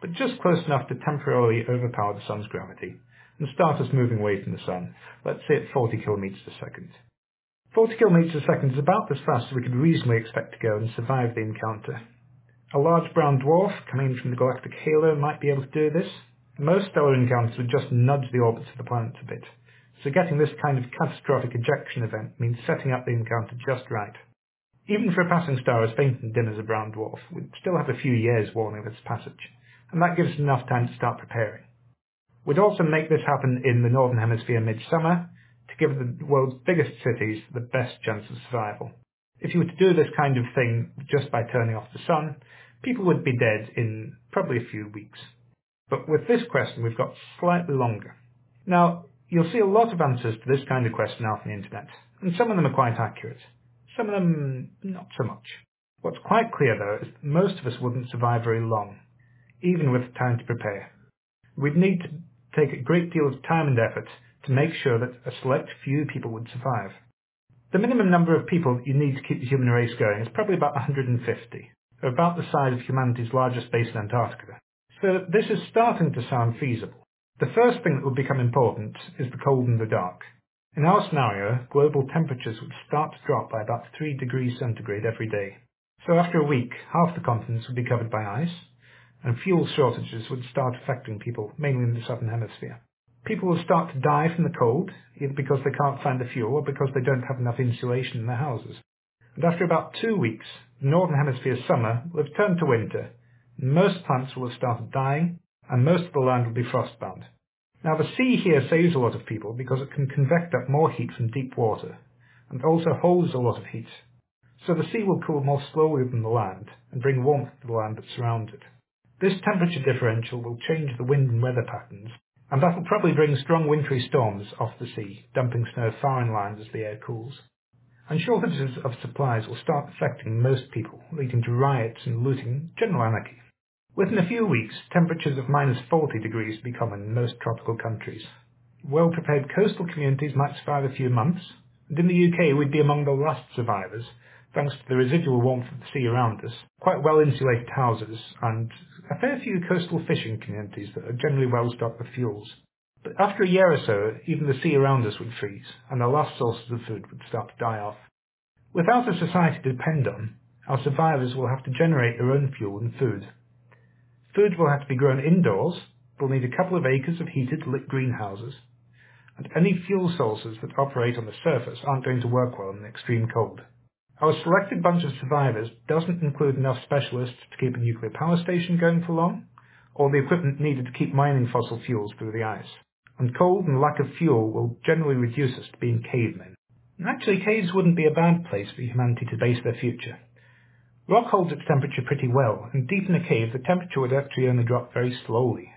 but just close enough to temporarily overpower the sun's gravity, and start us moving away from the sun, let's say at 40 kilometres a second. 40 kilometres a second is about as fast as we could reasonably expect to go and survive the encounter. A large brown dwarf coming in from the galactic halo might be able to do this. Most stellar encounters would just nudge the orbits of the planets a bit, so getting this kind of catastrophic ejection event means setting up the encounter just right. Even for a passing star as faint and dim as a brown dwarf, we'd still have a few years warning of its passage, and that gives us enough time to start preparing. We'd also make this happen in the Northern Hemisphere midsummer to give the world's biggest cities the best chance of survival. If you were to do this kind of thing just by turning off the sun, people would be dead in probably a few weeks. But with this question, we've got slightly longer. Now, you'll see a lot of answers to this kind of question out on the internet, and some of them are quite accurate. Some of them, not so much. What's quite clear, though, is that most of us wouldn't survive very long, even with time to prepare. We'd need to take a great deal of time and effort to make sure that a select few people would survive. The minimum number of people that you need to keep the human race going is probably about 150, or about the size of humanity's largest basin, Antarctica. So this is starting to sound feasible. The first thing that would become important is the cold and the dark. In our scenario, global temperatures would start to drop by about 3 degrees centigrade every day. So after a week, half the continents would be covered by ice, and fuel shortages would start affecting people, mainly in the southern hemisphere. People will start to die from the cold, either because they can't find the fuel or because they don't have enough insulation in their houses. And after about 2 weeks, the northern hemisphere's summer will have turned to winter. Most plants will have started dying, and most of the land will be frostbound. Now the sea here saves a lot of people because it can convect up more heat from deep water, and also holds a lot of heat. So the sea will cool more slowly than the land, and bring warmth to the land that surrounds it. This temperature differential will change the wind and weather patterns, and that will probably bring strong wintry storms off the sea, dumping snow far inland as the air cools. And shortages of supplies will start affecting most people, leading to riots and looting, general anarchy. Within a few weeks, temperatures of -40 degrees will be common in most tropical countries. Well-prepared coastal communities might survive a few months, and in the UK we'd be among the last survivors, thanks to the residual warmth of the sea around us, quite well-insulated houses, and a fair few coastal fishing communities that are generally well-stocked with fuels. But after a year or so, even the sea around us would freeze, and our last sources of food would start to die off. Without a society to depend on, our survivors will have to generate their own fuel and food. Food will have to be grown indoors, we'll need a couple of acres of heated, lit greenhouses, and any fuel sources that operate on the surface aren't going to work well in the extreme cold. Our selected bunch of survivors doesn't include enough specialists to keep a nuclear power station going for long, or the equipment needed to keep mining fossil fuels through the ice. And cold and lack of fuel will generally reduce us to being cavemen. And actually, caves wouldn't be a bad place for humanity to base their future. Rock holds its temperature pretty well, and deep in a cave the temperature would actually only drop very slowly,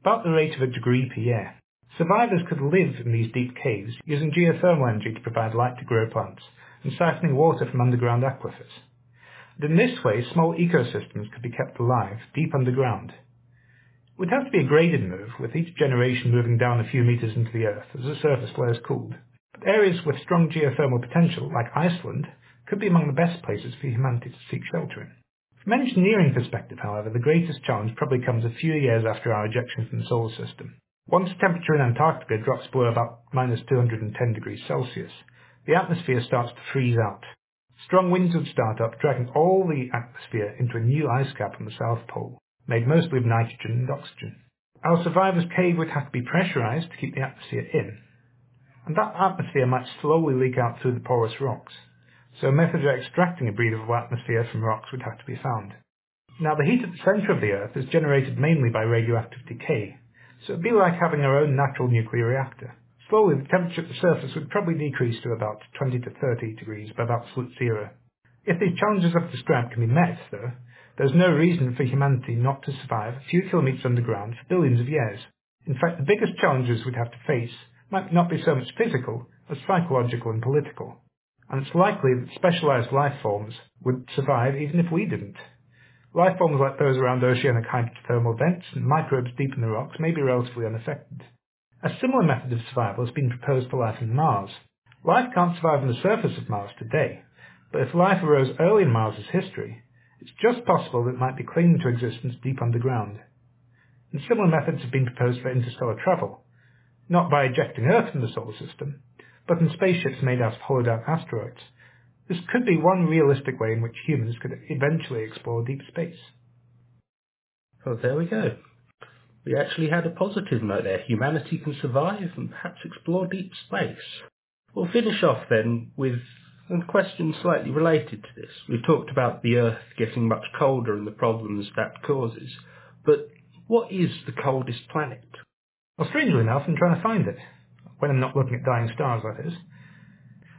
about the rate of a degree per year. Survivors could live in these deep caves, using geothermal energy to provide light to grow plants, and siphoning water from underground aquifers. And in this way, small ecosystems could be kept alive, deep underground. It would have to be a graded move, with each generation moving down a few meters into the earth, as the surface layers cooled. But areas with strong geothermal potential, like Iceland, could be among the best places for humanity to seek shelter in. From an engineering perspective, however, the greatest challenge probably comes a few years after our ejection from the solar system. Once the temperature in Antarctica drops below about -210 degrees Celsius, the atmosphere starts to freeze out. Strong winds would start up, dragging all the atmosphere into a new ice cap on the South Pole, made mostly of nitrogen and oxygen. Our survivors' cave would have to be pressurized to keep the atmosphere in, and that atmosphere might slowly leak out through the porous rocks. So a method of extracting a breathable atmosphere from rocks would have to be found. Now the heat at the centre of the Earth is generated mainly by radioactive decay, so it would be like having our own natural nuclear reactor. Slowly the temperature at the surface would probably decrease to about 20 to 30 degrees above absolute zero. If these challenges I've described can be met, though, there's no reason for humanity not to survive a few kilometres underground for billions of years. In fact, the biggest challenges we'd have to face might not be so much physical as psychological and political. And it's likely that specialised life forms would survive even if we didn't. Life forms like those around oceanic hydrothermal vents and microbes deep in the rocks may be relatively unaffected. A similar method of survival has been proposed for life on Mars. Life can't survive on the surface of Mars today, but if life arose early in Mars' history, it's just possible that it might be clinging to existence deep underground. And similar methods have been proposed for interstellar travel, not by ejecting Earth from the solar system, but in spaceships made out of hollowed-out asteroids. This could be one realistic way in which humans could eventually explore deep space. Well, there we go. We actually had a positive note there. Humanity can survive and perhaps explore deep space. We'll finish off then with a question slightly related to this. We've talked about the Earth getting much colder and the problems that causes, but What is the coldest planet? Well, strangely enough, I'm trying to find it, when I'm not looking at dying stars, that is.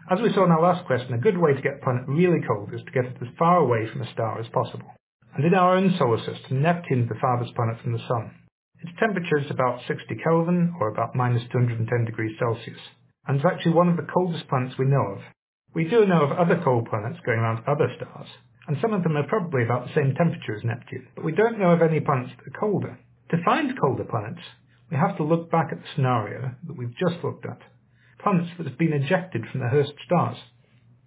As we saw in our last question, a good way to get a planet really cold is to get it as far away from a star as possible. And in our own solar system, Neptune is the farthest planet from the Sun. Its temperature is about 60 Kelvin, or about minus 210 degrees Celsius, and it's actually one of the coldest planets we know of. We do know of other cold planets going around other stars, and some of them are probably about the same temperature as Neptune, but we don't know of any planets that are colder. To find colder planets, we have to look back at the scenario that we've just looked at, planets that have been ejected from their host stars.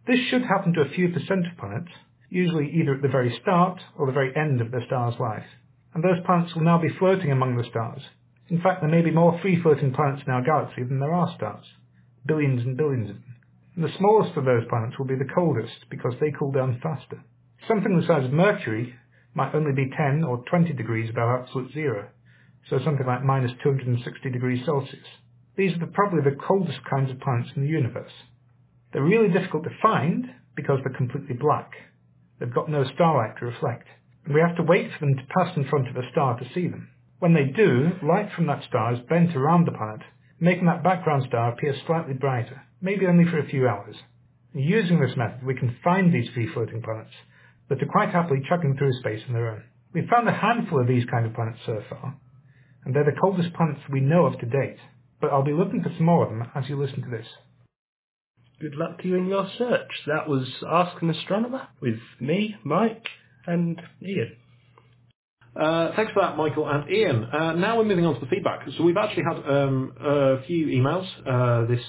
This should happen to a few percent of planets, usually either at the very start or the very end of their star's life, and those planets will now be floating among the stars. In fact, there may be more free-floating planets in our galaxy than there are stars, billions and billions of them. And the smallest of those planets will be the coldest, because they cool down faster. Something the size of Mercury might only be 10 or 20 degrees above absolute zero, so something like minus 260 degrees Celsius. These are probably the coldest kinds of planets in the universe. They're really difficult to find because they're completely black. They've got no starlight to reflect, and we have to wait for them to pass in front of a star to see them. When they do, light from that star is bent around the planet, making that background star appear slightly brighter, maybe only for a few hours. And using this method, we can find these free-floating planets that are quite happily chugging through space on their own. We've found a handful of these kind of planets so far, and they're the coldest planets we know of to date, but I'll be looking for some more of them as you listen to this. Good luck to you in your search. That was Ask an Astronomer with me, Mike, and Ian. Thanks for that, Michael and Ian. Now we're moving on to the feedback. So we've actually had a few emails this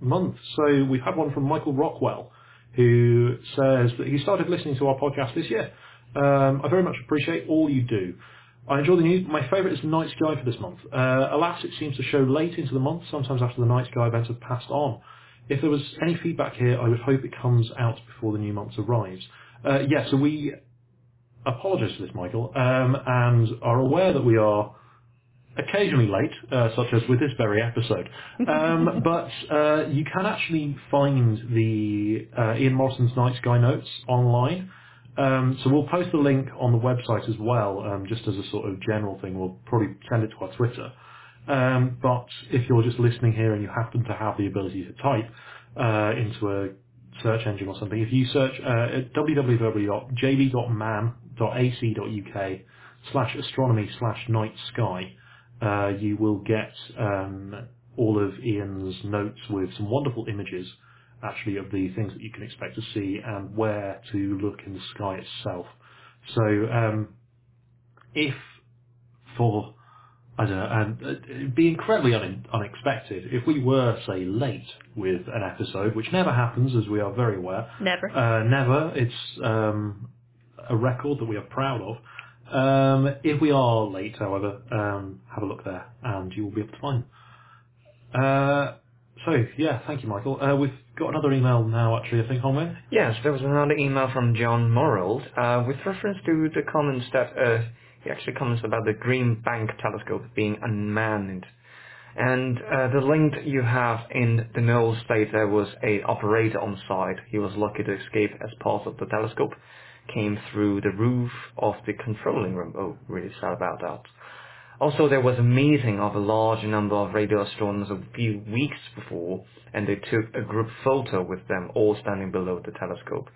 month. So we've had one from Michael Rockwell, who says that he started listening to our podcast this year. I very much appreciate all you do. I enjoy the news, but my favourite is the night sky for this month. Alas, it seems to show late into the month, sometimes after the night sky events have passed on. If there was any feedback here, I would hope it comes out before the new month arrives. So we apologise for this, Michael, and are aware that we are occasionally late, such as with this very episode. But you can actually find the Ian Morrison's Night Sky Notes online. So we'll post the link on the website as well, just as a sort of general thing. We'll probably send it to our Twitter. But if you're just listening here and you happen to have the ability to type into a search engine or something, if you search at www.jb.man.ac.uk/astronomy/night sky, you will get all of Ian's notes with some wonderful images, actually, of the things that you can expect to see and where to look in the sky itself. So it'd be incredibly unexpected if we were, say, late with an episode, which never happens, as we are very aware. Never. Never. It's a record that we are proud of. If we are late, however, have a look there, and you will be able to find them. Thank you, Michael. We've got another email now, actually, I think, haven't we? Yes, there was another email from John Morald, with reference to the comments that... He actually comments about the Green Bank telescope being unmanned. And the link you have in the notes states there was an operator on site. He was lucky to escape as part of the telescope came through the roof of the controlling room. Oh, really sad about that. Also, there was a meeting of a large number of radio astronomers a few weeks before, and they took a group photo with them all standing below the telescope.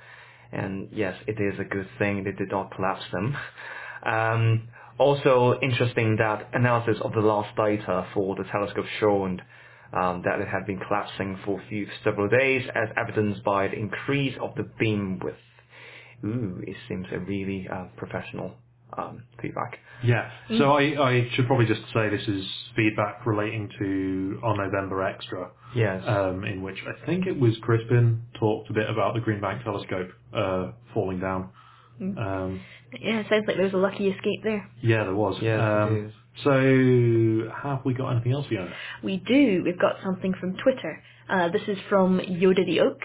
And yes, it is a good thing they did not collapse them. Also interesting that analysis of the last data for the telescope showed that it had been collapsing for several days, as evidenced by the increase of the beam width. Ooh, it seems a really professional feedback. Yeah, so I should probably just say this is feedback relating to our November Extra. Yes. In which I think it was Crispin talked a bit about the Green Bank telescope falling down. It sounds like there was a lucky escape there. Yeah, there was. Yeah, so, have we got anything else, Fiona? We do. We've got something from Twitter. This is from Yoda the Oak,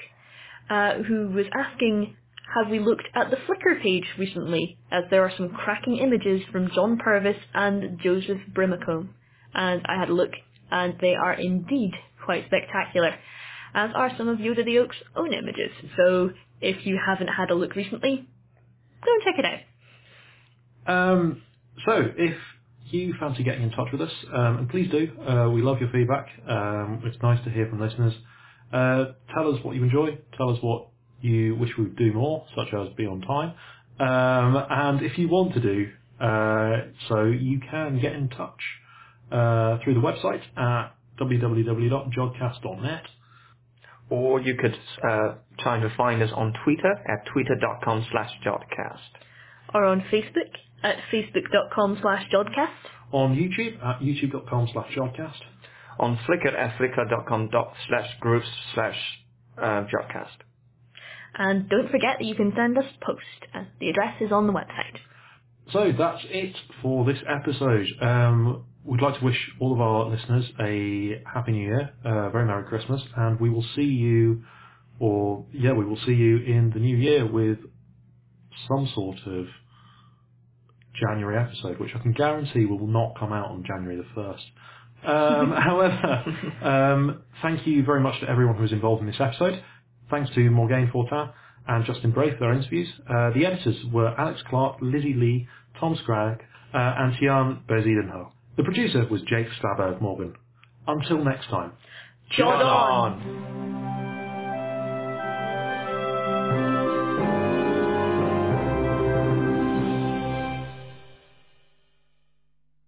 who was asking, have we looked at the Flickr page recently, as there are some cracking images from John Purvis and Joseph Brimacombe. And I had a look, and they are indeed quite spectacular, as are some of Yoda the Oak's own images. So, if you haven't had a look recently, go and check it out. So if you fancy getting in touch with us, and please do, we love your feedback. It's nice to hear from listeners. Tell us what you enjoy, tell us what you wish we would do more, such as be on time, and if you want to do so, you can get in touch through the website at www.jodcast.net, or you could try and find us on Twitter at twitter.com/jodcast, or on Facebook at facebook.com/jodcast, on YouTube at youtube.com/jodcast, on Flickr at flickr.com/groups/jodcast. And don't forget that you can send us post, and the address is on the website. So that's it for this episode. We'd like to wish all of our listeners a Happy New Year, a very Merry Christmas, and we will see you, we will see you in the new year with some sort of January episode, which I can guarantee will not come out on January the 1st. However, thank you very much to everyone who was involved in this episode. Thanks to Morgane Fortin and Justin Bray for their interviews. The editors were Alex Clark, Lizzie Lee, Tom Scragg, and Tian Berzidenho. The producer was Jake Stubberg Gorman. Until next time. Jod on!